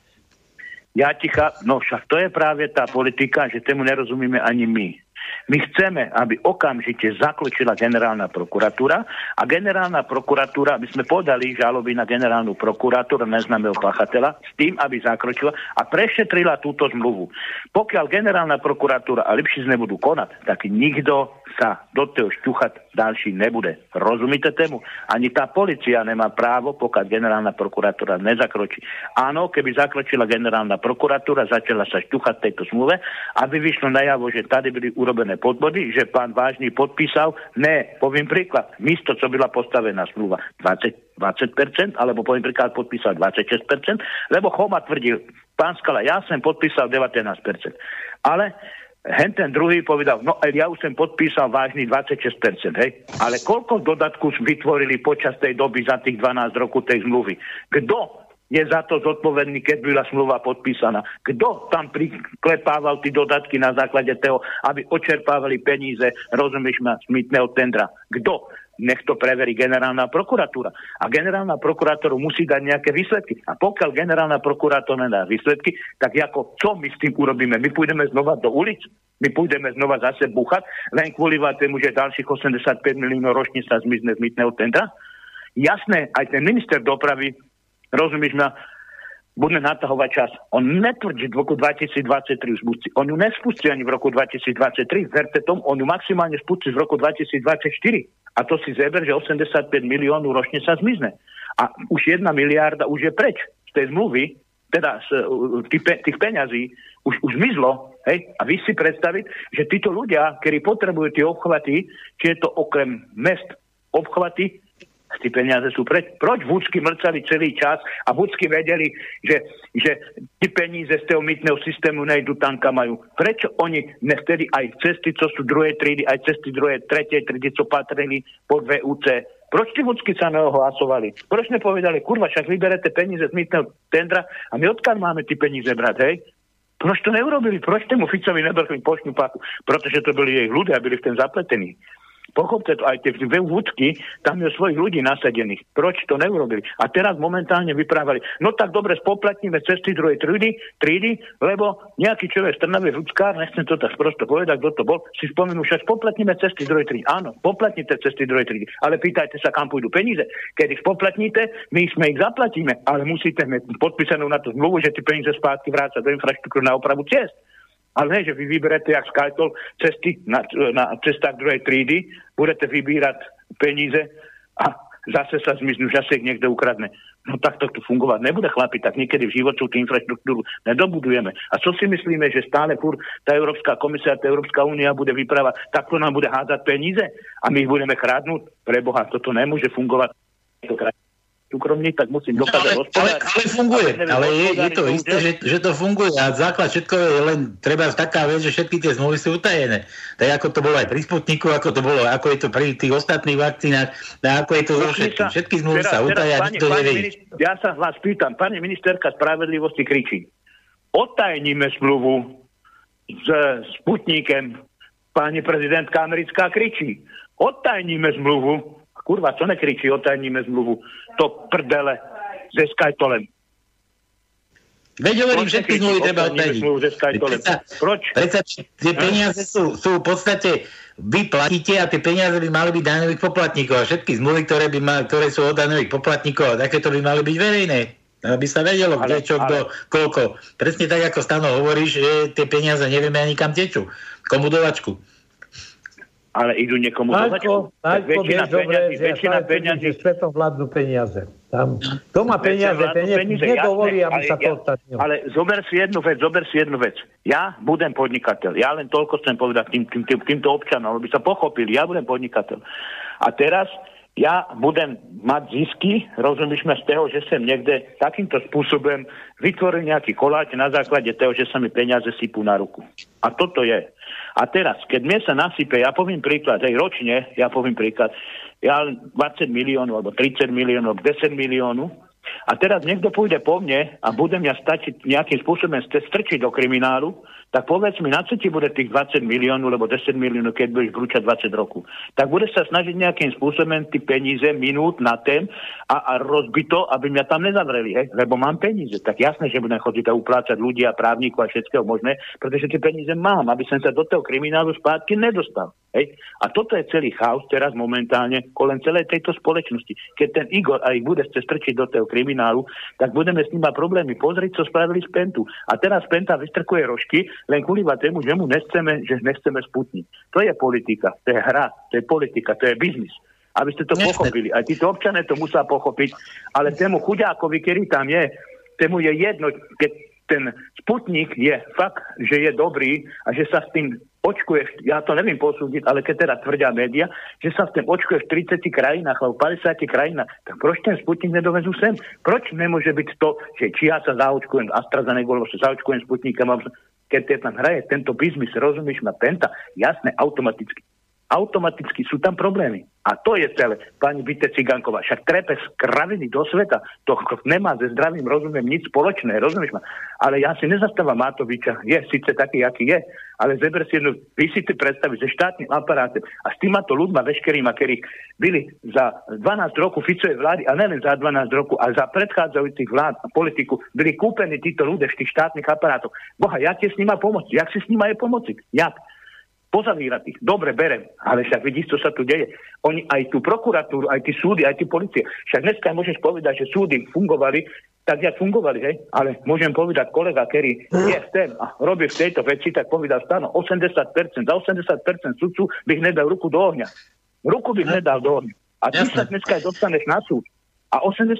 Však to je práve tá politika, že tomu nerozumíme ani my. My chceme, aby okamžite zaklúčila generálna prokuratúra a generálna prokuratúra, my sme podali žaloby na generálnu prokuratúru neznámeho páchateľa s tým, aby zakročila a prešetrila túto zmluvu. Pokiaľ generálna prokuratúra a Lipšic nebudú konať, tak nikto sa do toho šťuchať ďalší nebude. Rozumíte tému? Ani tá polícia nemá právo, pokiaľ generálna prokuratúra nezakročí. Áno, keby zakročila generálna prokuratúra, začala sa šťuchať tejto zmluve, aby vyšlo najavo, že tady byli urobené podvody, že pán Vážny podpísal, poviem príklad, místo, čo bola postavená zmluva 20%, alebo poviem príklad, podpísal 26%, lebo Choma tvrdil, pán Skala, ja som podpísal 19%. Ale ten druhý povedal, ja už som podpísal Vážny 26%, hej? Ale koľko dodatku vytvorili počas tej doby za tých 12 rokov tej zmluvy? Kto je za to zodpovedný, keď byla smluva podpísaná? Kto tam priklepával tie dodatky na základe toho, aby očerpávali peníze, rozumieš ma, smytného tendra? Kto? Nech to preverí generálna prokuratúra. A generálna prokurátora musí dať nejaké výsledky. A pokiaľ generálna prokurátora nedá výsledky, tak ako čo my s tým urobíme? My pôjdeme znova do ulic? My pôjdeme znova zase búchať? Len kvôli tomu, že ďalších 85 miliónov ročne sa zmizne smytného tendra? Jasné, aj ten minister dopravy, rozumieš ma, bude natahovať čas. On netvrdí v roku 2023 už spustí. On ju nespustí ani v roku 2023. Verte tomu, on ju maximálne spustí v roku 2024. A to si zeber, že 85 miliónov ročne sa zmizne. A už 1 miliarda už je preč z tej zmluvy, teda z tých peňazí už zmizlo. Hej? A vy si predstaviť, že títo ľudia, ktorí potrebujú tie obchvaty, či je to okrem mest obchvaty, tí peniaze sú preč. Proč vúčky mrcali celý čas a vúčky vedeli, že tí peníze z toho mýtneho systému nejdu tam, kam majú? Prečo oni vtedy aj cesty, co sú druhej triedy, aj cesty druhej, tretej triedy, co patrili pod VUC, Proč tí vúcky sa neohlasovali? Proč nepovedali, kurva, však vyberete peniaze z mýtneho tendra a my odkiaľ máme tí peniaze brať, hej? Proč to neurobili? Proč tomu Ficovi nebrchli počnú páku? Pretože to boli jej ľudia a byli v ten zapletení. Pochopte to, aj tie vúdky, tam je svojich ľudí nasadených. Proč to neurobili? A teraz momentálne vyprávali, no tak dobre, spoplatníme cesty druhej triedy, lebo nejaký človek z Trnavy vúdkár, nechcem to tak prosto povedať, kto to bol, si spomenul, však spoplatníme cesty druhej triedy. Áno, spoplatnite cesty druhej triedy, ale pýtajte sa, kam pôjdu peniaze. Keď ich spoplatníte, my sme ich zaplatíme, ale musíte mať podpísanú na to zmluvu, že tie peniaze spátky vrácať do infraštruktúry na opravu ciest. Ale ne, že vy vyberete, jak SkyToll, cesty na cestách druhej trídy, budete vybírať peníze a zase sa zmiznú, zase ich niekde ukradne. No takto to fungovať nebude, chlapi, tak niekedy v životu tú infraštruktúru nedobudujeme. A čo si myslíme, že stále furt tá Európska komisia, tá Európska únia bude vyprávať, takto nám bude hádzať peníze a my ich budeme kradnúť? Preboha, toto nemôže fungovať. Súkromný, tak musím dokázať hospodáriť. Ale funguje, ale je to isté, že to funguje a základ všetko je len treba taká vec, že všetky tie zmluvy sú utajené. Tak ako to bolo aj pri Sputniku, ako to bolo, ako je to pri tých ostatných vakcínach, ako je to zo všetkým. Všetky zmluvy sa utaja, nikto nevie. Ja sa vás pýtam, pani ministerka spravedlivosti kričí, otajníme zmluvu s Sputnikem, pani prezidentka americká kričí, otajníme zmluvu. Kurva, čo nekričí, otajníme zmluvu. To prdele ze SkyTollem. Veď hovorím, že všetky zmluvy treba otajniť. Prečo? Tie peniaze sú v podstate, vy platíte a tie peniaze by mali byť daňových poplatníkov. A všetky zmluvy, ktoré sú od daňových poplatníkov, a takéto by mali byť verejné. Aby sa vedelo, kde, čo, kto, koľko. Presne tak, ako Stano hovoríš, že tie peniaze nevieme ani kam tečú. Komu dovačku. Ale idú niekomu dovačku. Väčšina peňazí... Svetom vládnu peniaze. Kto má peniaze, nedovolí, aby sa to odstatnil. Ale zober si jednu vec. Ja budem podnikateľ. Ja len toľko chcem povedať týmto občanom, aby sa pochopili. Ja budem podnikateľ. A teraz ja budem mať zisky, rozumieš ma, z toho, že som niekde takýmto spôsobom vytvoril nejaký koláč na základe toho, že sa mi peniaze sypú na ruku. A toto je... A teraz, keď mne sa nasype, ja poviem príklad, ja 20 miliónov, alebo 30 miliónov, 10 miliónov, a teraz niekto pôjde po mne a bude mňa stačiť nejakým spôsobom strčiť do kriminálu, tak povedz mi, na čo ti bude tých 20 miliónov, alebo 10 miliónov, keď budeš brúčať 20 rokov. Tak bude sa snažiť nejakým spôsobom tie peniaze minúť na ten a rozbiť to, aby mňa tam nezavreli, hej? Lebo mám peniaze. Tak jasné, že budem chodiť a uplácať ľudí a právnikov a všetkého možné, pretože tie peniaze mám, aby som sa do toho kriminálu spátky nedostal. Hej? A toto je celý chaos teraz momentálne kolem celej tejto spoločnosti. Keď ten Igor aj bude chce strčiť do toho kriminálu, tak budeme s ním mať problémy. Pozri, čo spravili z Pentu. A teraz Penta vystrkuje rožky, len kvôli tomu, že mu nechceme Sputnik. To je politika, to je hra, to je politika, to je biznis. Aby ste to pochopili. Aj títo občané to musia pochopiť. Ale tému chudákovi, ktorý tam je, tému je jedno, keď ten Sputnik je fakt, že je dobrý a že sa s tým očkuješ, ja to neviem posúdiť, ale keď teda tvrdia média, že sa v tým očkuješ v 30 krajinách alebo 50 krajinách, tak proč ten Sputnik nedovezú sem? Proč nemôže byť to, že či ja sa zaočkujem AstraZeneca, alebo sa zaočkujem Sputnikom, keď je tam hraje tento biznis, rozumieš ma, Penta, jasné, automaticky sú tam problémy. A to je celé, pani Cigankova, však trepe z kraviny do sveta, to nemá ze zdravím, rozumiem, nič spoločné, rozumieš ma. Ale ja si nezastávam Matoviča, je síce taký, aký je, ale zeber si jedno, vy si to predstavíš so štátnym aparátem a s týmato ľudma veškerýma, ktorých byli za 12 rokov Ficovej vlády, a nelen za 12 rokov, ale za predchádzajúcich vlád a politiku, byli kúpení títo ľudia v tých štátnych aparátoch. Boha, jak je s nima pomôcť? Jak si s nima je pomôcť? Jak? Pozavírať ich. Dobre, berem. Ale však vidíš, čo sa tu deje. Oni aj tú prokuratúru, aj tí súdy, aj tí policie. Však dneska môžeš povedať, že súdy fungovali, tak ja fungovali, hej? Ale môžem povedať kolega, ktorý je v tém a robí v tejto veci, tak povedal Stano, 80% sudcu by ich nedal ruku do ohňa. Ruku by ich nedal do ohňa. A ty sa dneska dostaneš na súd. A 80%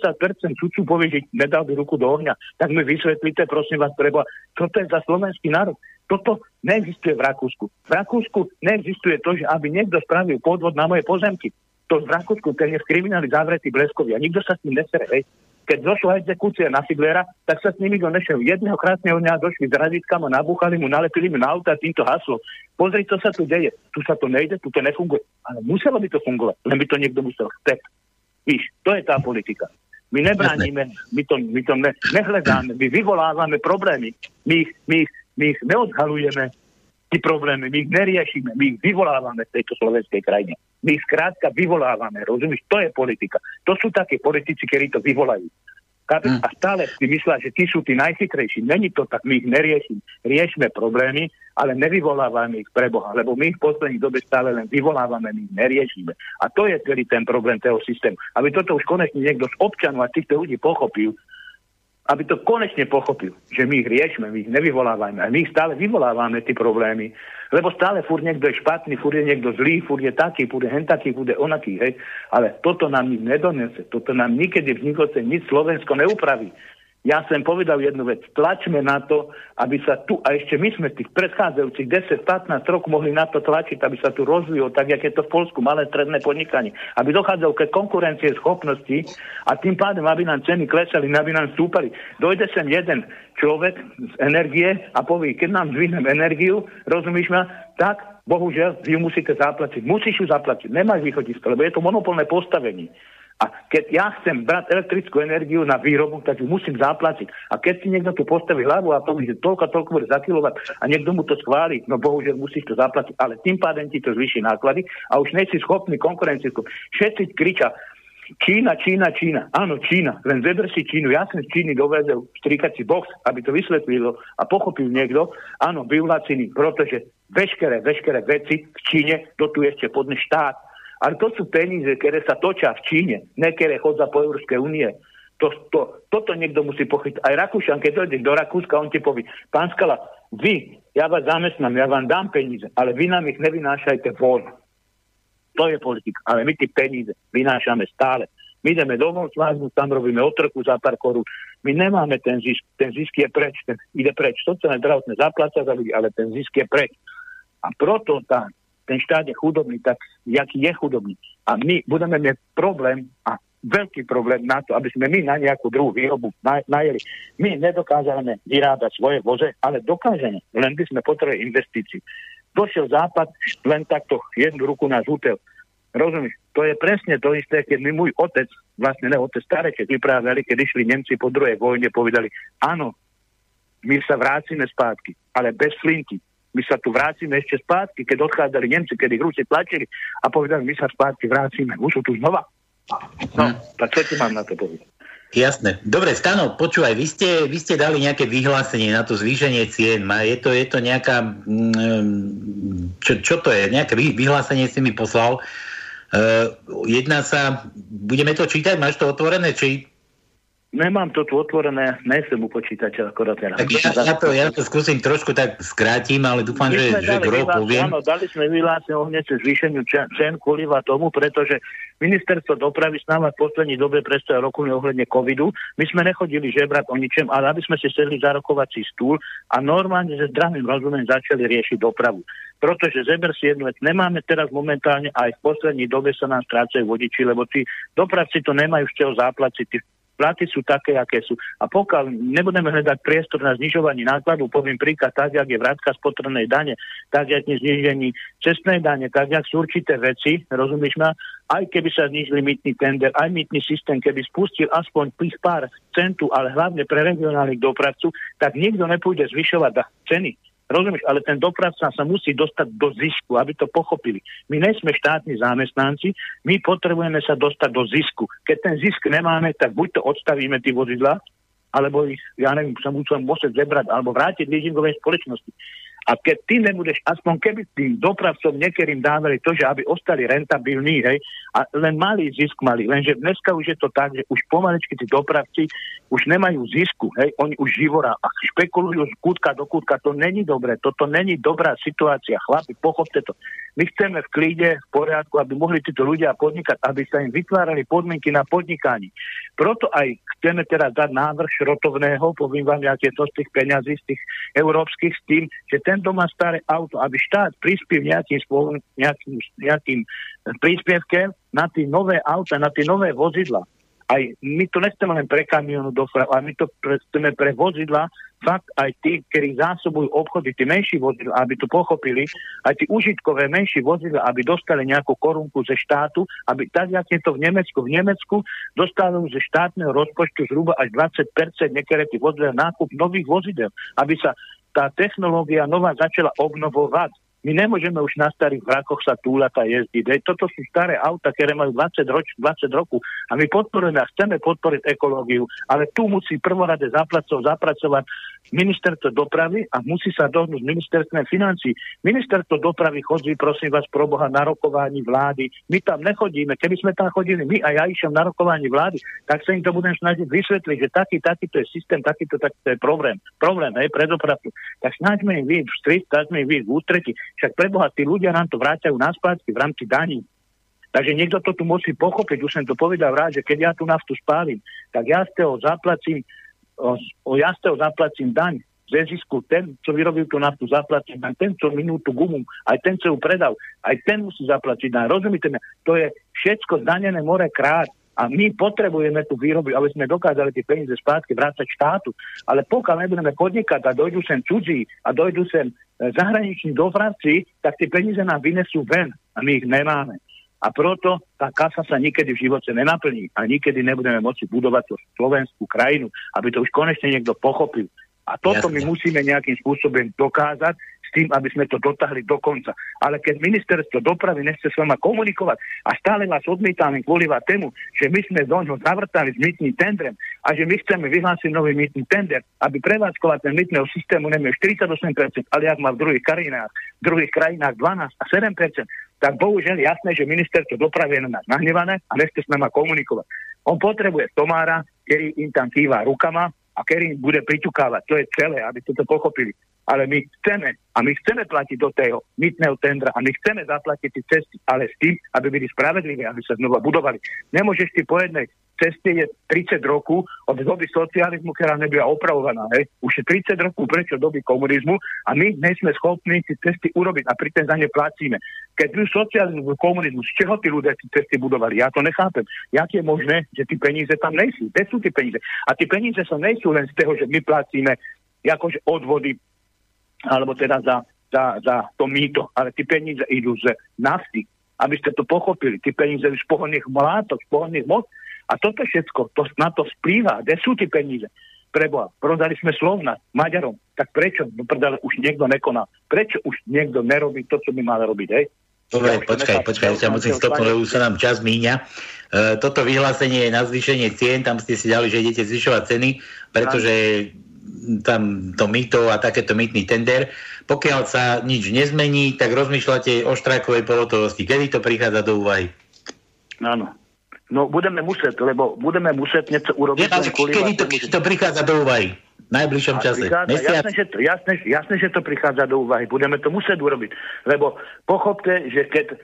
sudcu povie, že nedal by ruku do ohňa. Tak mi vysvetlite, prosím vás, preboha, čo to je za slovenský národ? Toto neexistuje v Rakúsku. V Rakúsku neexistuje to, že aby niekto spravil podvod na moje pozemky. To v Rakúsku, ten je v krimináli zavretý bleskový a nikto sa s tým nesere. Keď došla exekúcia na Figlera, tak sa s nimi do nešiel. Jedného krásneho dňa došli s razítkami, nabúchali mu, nalepili mu na auta týmto haslom. Pozri, čo sa tu deje. Tu sa to nejde, tu to nefunguje. Ale muselo by to fungovať, len by to niekto musel chcieť. Víš, to je tá politika. My nebránime, my to nehľadáme, my vyvolávame problémy, my ich neodhalujeme, tie problémy, my ich neriešime, my ich vyvolávame v tejto slovenskej krajine. My ich skrátka vyvolávame, rozumieš? To je politika. To sú takí politici, ktorí to vyvolajú. A stále si myslia, že tí sú tí najchytrejší. Není to tak, my ich neriešime. Riešme problémy, ale nevyvolávame ich pre Boha, lebo my ich v posledných dobe stále len vyvolávame, my ich neriešime. A to je tedy ten problém toho systému. Aby toto už konečne niekto z občanov a týchto ľudí pochopil, aby to konečne pochopil, že my ich riešme, my ich nevyvolávame. A my ich stále vyvolávame, tie problémy. Lebo stále furt niekto je špatný, furt je niekto zlý, furt je taký, furt je hentaký, furt je onaký, hej. Ale toto nám nič nedonese, toto nám nikedy v nikoce nič Slovensko neupraví. Ja som povedal jednu vec, tlačme na to, aby sa tu, a ešte my sme tých predchádzajúcich 10-15 rokov mohli na to tlačiť, aby sa tu rozvíjalo, tak jak je to v Poľsku, malé stredné podnikanie. Aby dochádzalo ke konkurencie schopnosti a tým pádom, aby nám ceny klesali, aby nám stúpali. Dojde sem jeden človek z energie a povie, keď nám zvýhnem energiu, rozumíš ma, tak bohužiaľ vy musíte zaplatiť. Musíš ju zaplatiť, nemáš východisko, lebo je to monopolné postavenie. A keď ja chcem brať elektrickú energiu na výrobu, tak ju musím zaplatiť. A keď si niekto tu postaví hlavu a povie, že toľko bude za kilovat a niekto mu to schváli, no bohužiaľ musíš to zaplatiť, ale tým pádem ti to zvýši náklady a už nie si schopný konkurencie. Všetci kričia, Čína, Čína, Čína. Áno, Čína. Len zeber si Čínu. Ja som z Číny dovezel strikací box, aby to vysvetlilo a pochopil niekto. Áno, vyvlacený, pretože veškeré veci v Číne dotuje ešte podný štát. Ale to sú peníze, ktoré sa točia v Číne, niektoré chodza po Európskej únie. Toto niekto musí pochytiť. Aj Rakúšan, keď dojdeš do Rakúska, on ti povie, pán Skala, vy, ja vás zamestnám, ja vám dám peniaze, ale vy nám ich nevynášajte von. To je politika, ale my tie peniaze vynášame stále. My ideme domov, sváznu, tam robíme otrku za pár korún. My nemáme ten zisk je preč, ten ide preč. Sociálne zdravotné zapláca za ľudí, ale ten zisk je preč. A proto tam ten štát je chudobný, tak jaký je chudobný. A my budeme mať problém a veľký problém na to, aby sme my na nejakú druhú výrobu najeli. My nedokážeme vyrábať svoje voze, ale dokážeme. Len by sme potrebovali investíciu. Došiel Západ, len takto jednu ruku na zútel. Rozumieš? To je presne to isté, keď mi môj otec, vlastne ne otec, stareček vyprávali, keď išli Nemci po druhej vojne, povedali, áno, my sa vrátime spátky, ale bez flinty. My sa tu vrátime ešte spátky, keď odchádzali Nemci, keď ich Rusi tlačili a povedali, my sa spátky vrátime. Už sú tu znova. No, tak čo ti mám na to povedať? Jasné. Dobre, Stano, počúvaj, vy ste dali nejaké vyhlásenie na to zvýšenie cien. Je to nejaká... Čo to je? Nejaké vyhlásenie si mi poslal. Jedná sa... Budeme to čítať? Máš to otvorené? Či... Nemám to tu otvorené, nejsem u počítača akorát. Ja to skúsim trošku tak skrátim, ale dúfam, že gro poviem. Áno, dali sme vyhlásenie o hneď zvýšeniu cen kvôli tomu, pretože ministerstvo dopravy s náma v poslednej dobe prestoja roku neohľadne covidu. My sme nechodili žebrať o ničem, ale aby sme si sedli za rokovací stúl a normálne so zdravým rozumom začali riešiť dopravu. Pretože zeber si jednu vec, nemáme teraz momentálne, aj v poslednej dobe sa nám strácajú vodiči, lebo tí dopravci to nemajú z čoho zaplatiť. Platy sú také, aké sú. A pokiaľ nebudeme hľadať priestor na znižovanie nákladov, poviem príklad, tak, jak je vrátka spotrebnej dane, tak, jak je zniženie cestnej dane, tak, jak sú určité veci, rozumieš ma, aj keby sa znižili mýtny tender, aj mýtny systém, keby spustil aspoň tých pár centu, ale hlavne pre regionálnych dopravcu, tak nikto nepôjde zvyšovať ceny. Rozumieš, ale ten dopravca sa musí dostať do zisku, aby to pochopili. My nesme štátni zamestnanci, my potrebujeme sa dostať do zisku. Keď ten zisk nemáme, tak buď to odstavíme tí vozidlá, alebo ich, ja neviem, sa musím zebrať, alebo vrátiť leasingovej spoločnosti. A keď ty nebudeš, aspoň keby tým dopravcom niektorým dávali to, že aby ostali rentabilní, hej, a len malý zisk mali, lenže dneska už je to tak, že už pomalečky tí dopravci už nemajú zisku, hej, oni už živora a špekulujú z kútka do kútka, to není dobré, toto není dobrá situácia, chlapi, pochopte to. My chceme v klíde, v poriadku, aby mohli títo ľudia podnikať, aby sa im vytvárali podmienky na podnikanie. Proto aj chceme teraz dať návrh šrotovného, poviem vám, aké je to z tých peňazí, z tých európskych, s tým, že ten, kto má staré auto, aby štát prispiev nejakým príspevkem na tie nové auta, na tie nové vozidla. aj my to nechceme len pre kamionu dopravu, ale my to chceme pre vozidla, fakt aj tí, ktorí zásobujú obchody, tí menší vozidla, aby to pochopili, aj tí užitkové menší vozidla, aby dostali nejakú korunku ze štátu, aby tak, jak je to v Nemecku dostávajú ze štátneho rozpočtu zhruba až 20% niektoré tí vozidla nákup nových vozidel, aby sa tá technológia nová začala obnovovať. My nemôžeme už na starých vrakoch sa túľata jezdiť. Toto sú staré auta, ktoré majú 20 rokov a my podporujeme a chceme podporiť ekológiu, ale tu musí prvorade zapracovať ministerstvo dopravy a musí sa dohodnúť ministerstvom financií. Ministerstvo dopravy chodí, prosím vás, pro Boha, na rokovanie vlády. My tam nechodíme. Keby sme tam chodili, my a ja išem na rokovanie vlády, tak sa im to budem snažiť vysvetliť, že takýto je systém, takýto je problém aj pre dopravcu. Tak snažme im výjsť v street, snažme im výjsť v útretí. Však preboha, tí ľudia nám to vráťajú naspátky v rámci daní. Takže niekto to tu musí pochopiť. Už som to povedal rád, že keď ja tú naftu spálim, tak ja z toho zaplatím daň ze zisku. Ten, čo vyrobil tú naftu, zaplatím daň. Ten, čo minul tú gumu, aj ten, čo ju predal, aj ten musí zaplatiť daň. Rozumíte mi? To je všetko zdanené more krát. A my potrebujeme tú výrobu, aby sme dokázali tie peniaze spátky vrácať štátu. Ale pokiaľ nebudeme podnikať a dojdú sem cudzí a dojdú sem zahraniční dopravci, tak tie peniaze nám vynesú ven a my ich nemáme. A proto tá kasa sa nikdy v živote nenaplní a nikdy nebudeme môcť budovať tú slovenskú krajinu, aby to už konečne niekto pochopil. A toto my musíme nejakým spôsobom dokázať, s tým, aby sme to dotáhli do konca. Ale keď ministerstvo dopravy nechce s vama komunikovať a stále vás odmýtame kvôli vás tému, že my sme do ňoho zavrtali s mýtnym tendrem a že my chceme vyhlásiť nový mýtny tender, aby prevádzkovať ten mýtneho systému nemie 48%, ale ak má v druhých krajinách 12% a 7%, tak bohužiaľ jasné, že ministerstvo dopravy je na nás nahnevané a nechce s nami komunikovať. On potrebuje Tomára, ktorý im tam kýva rukama a ktorý im bude priťukávať. To je celé, aby ste to pochopili. Ale my chceme platiť do tejho mýtneho tendra a my chceme zaplatiť tie cesty, ale s tým, aby byli spravedliví, aby sa znova budovali. Nemôžeš ti po jednej ceste je 30 rokov od doby socializmu, ktorá nebola opravovaná. Hej. Už je 30 rokov preč od doby komunizmu a my nejsme schopní tie cesty urobiť a pri ten za ne platíme. Keď tu socializmu, komunizmu, z čeho tí ľudia tie cesty budovali? Ja to nechápem. Jak je možné, že tie peníze tam nejsú? Kde sú tie peníze? A tie peníze sa nejsú len z toho, že my platíme akože odvody alebo teda za to mýto. Ale tie peníze idú z nafty. Aby ste to pochopili. Tie peníze z pohonných mlátok, z pohonných moc. A toto všetko, to na to splýva. Kde sú tie peníze? Preboha, prodali sme Slovna Maďarom. Tak prečo? No prdele, už niekto nekoná. Prečo už niekto nerobí to, čo by mal robiť, hej? Dobre, počkaj, ja ťa musím stopnúť, lebo už sa nám čas míňa. Toto vyhlásenie je na zvýšenie cien, tam ste si dali, že idete zvyšovať ceny, pretože tam to mýto a takéto mýtny tender. Pokiaľ sa nič nezmení, tak rozmýšľate o štrajkovej pohotovosti. Kedy to prichádza do úvahy? Áno. No budeme musieť niečo urobiť. Kedy to prichádza do úvahy? V najbližšom čase. Jasné, že to prichádza do úvahy. Budeme to musieť urobiť. Lebo pochopte, že keď,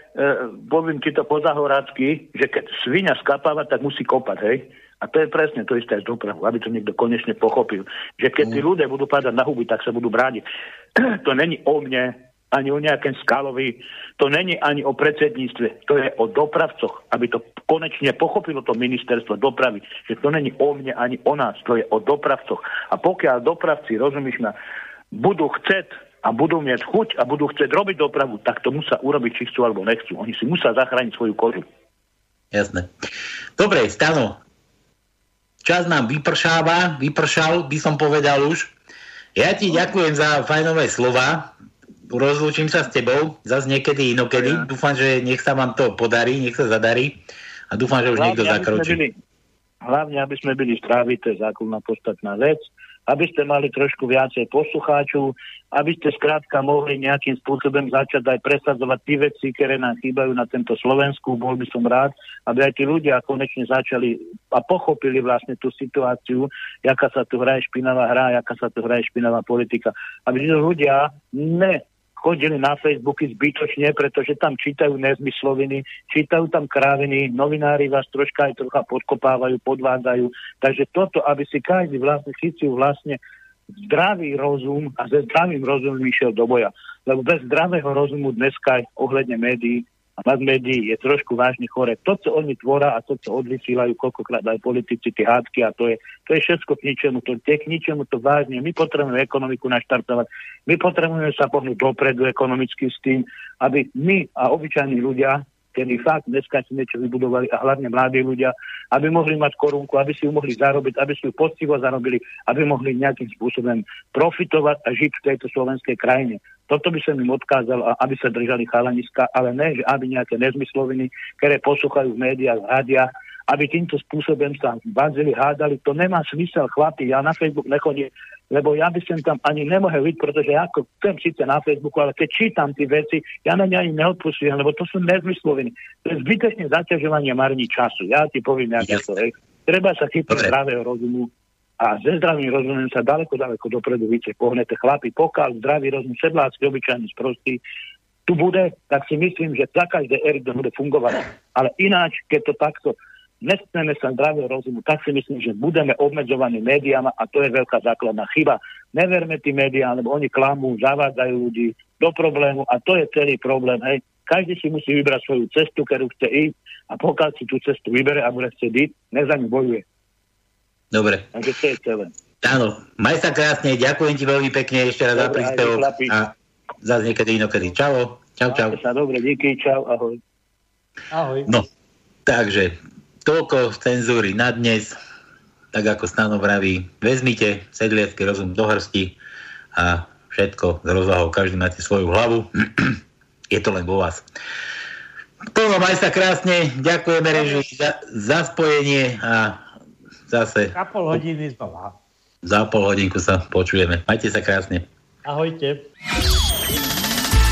poviem ti to pozahorácky, že keď svinia skapáva, tak musí kopať, hej? A to je presne to isté aj z dopravu, aby to niekto konečne pochopil. Že keď tí ľudia budú padať na huby, tak sa budú brániť. To není o mne, ani o nejakém Skalovi, to není ani o predsedníctve, to je o dopravcoch, aby to konečne pochopilo to ministerstvo dopravy, že to není o mne, ani o nás, to je o dopravcoch. A pokiaľ dopravci, rozumíš ma, budú chcieť a budú mať chuť a budú chcieť robiť dopravu, tak to musia urobiť, či chcú alebo nechcú. Oni si musia zachrániť svoju kožu. Jasné. Dobre, Stano, čas nám vypršal, by som povedal už. Ja ti ďakujem za fajnové slova. Rozlúčim sa s tebou, zase niekedy inokedy. Ja. Dúfam, že nech sa vám to podarí, nech sa zadarí a dúfam, že už hlavne, niekto zakročí. Hlavne, aby sme byli zdraví, to je základná podstatná vec. Aby ste mali trošku viacej poslucháčov, aby ste skrátka mohli nejakým spôsobom začať aj presadzovať tie veci, ktoré nám chýbajú na tento Slovensku. Bol by som rád, aby aj tí ľudia konečne začali a pochopili vlastne tú situáciu, jaká sa tu hraje špinavá hra, jaká sa tu hraje špinavá politika. Aby tí ľudia chodili na Facebooky zbytočne, pretože tam čítajú nezmysloviny, čítajú tam kráviny, novinári vás troška aj trocha podkopávajú, podvádzajú. Takže toto, aby si každý vlastne chytil vlastne zdravý rozum a so zdravým rozumom išiel do boja. Lebo bez zdravého rozumu dneska ohľadne médií a mass médií je trošku vážne chore. To, co oni tvoria a to, co odvysílajú, koľkokrát aj politici, tie hádky, a to je všetko k ničemu, to vážne. My potrebujeme ekonomiku naštartovať, my potrebujeme sa pohnúť dopredu ekonomicky s tým, aby my a obyčajní ľudia, ktorí fakt dneska si niečo vybudovali, a hlavne mladí ľudia, aby mohli mať korunku, aby si ju mohli zarobiť, aby si ju poctivo zarobili, aby mohli nejakým spôsobom profitovať a žiť v tejto slovenskej krajine. Toto by som im odkázal, aby sa držali chalaniska, ale ne, že aby nejaké nezmysloviny, ktoré posúchajú v médiách, rádiách, aby týmto spôsobom sa bandzili, hádali. To nemá smysel, chlapi. Ja na Facebook nechodím, lebo ja by som tam ani nemohol byť, pretože ja ako chcem síce na Facebooku, ale keď čítam tie veci, ja na ne ani neodpustím, lebo to sú nezmysloviny. To je zbytečné zaťažovanie, marní času. Ja ti poviem nejaké to, hej. Treba sa chytiť zdravého rozumu a ze zdravým rozumom sa ďaleko dopredu více pohnete, chlapi. Pokiaľ zdravý rozum, sedlácky, obyčajný, sprostý tu bude, tak si myslím, že za každé éry to bude fungovať. Ale ináč, keď to takto nestneme sa zdravého rozumu, tak si myslím, že budeme obmedzovaní médiama, a to je veľká základná chyba. Neverme tým médiám, lebo oni klamú, zavádzajú ľudí do problému, a to je celý problém. Hej. Každý si musí vybrať svoju cestu, ktorú chce ísť, a pokiaľ si tú cestu vybere a bude chcieť ísť, nech za ňu bojuje. Dobre. Takže to je celé. Áno, maj sa krásne, ďakujem ti veľmi pekne ešte raz za príspevok a zás niekedy inokedy. Čau. Čau. Máte sa dobre, díky, čau, ahoj. Ahoj. No, takže toľko cenzúry na dnes, tak ako Stano vraví, vezmite sedliacky rozum do hrsti a všetko s rozvahou, každý máte svoju hlavu, je to len vo vás. Toľko, maj sa krásne, ďakujeme režii za spojenie a zase za pol hodiny znova. Za pol hodinku sa počujeme. Majte sa krásne. Ahojte.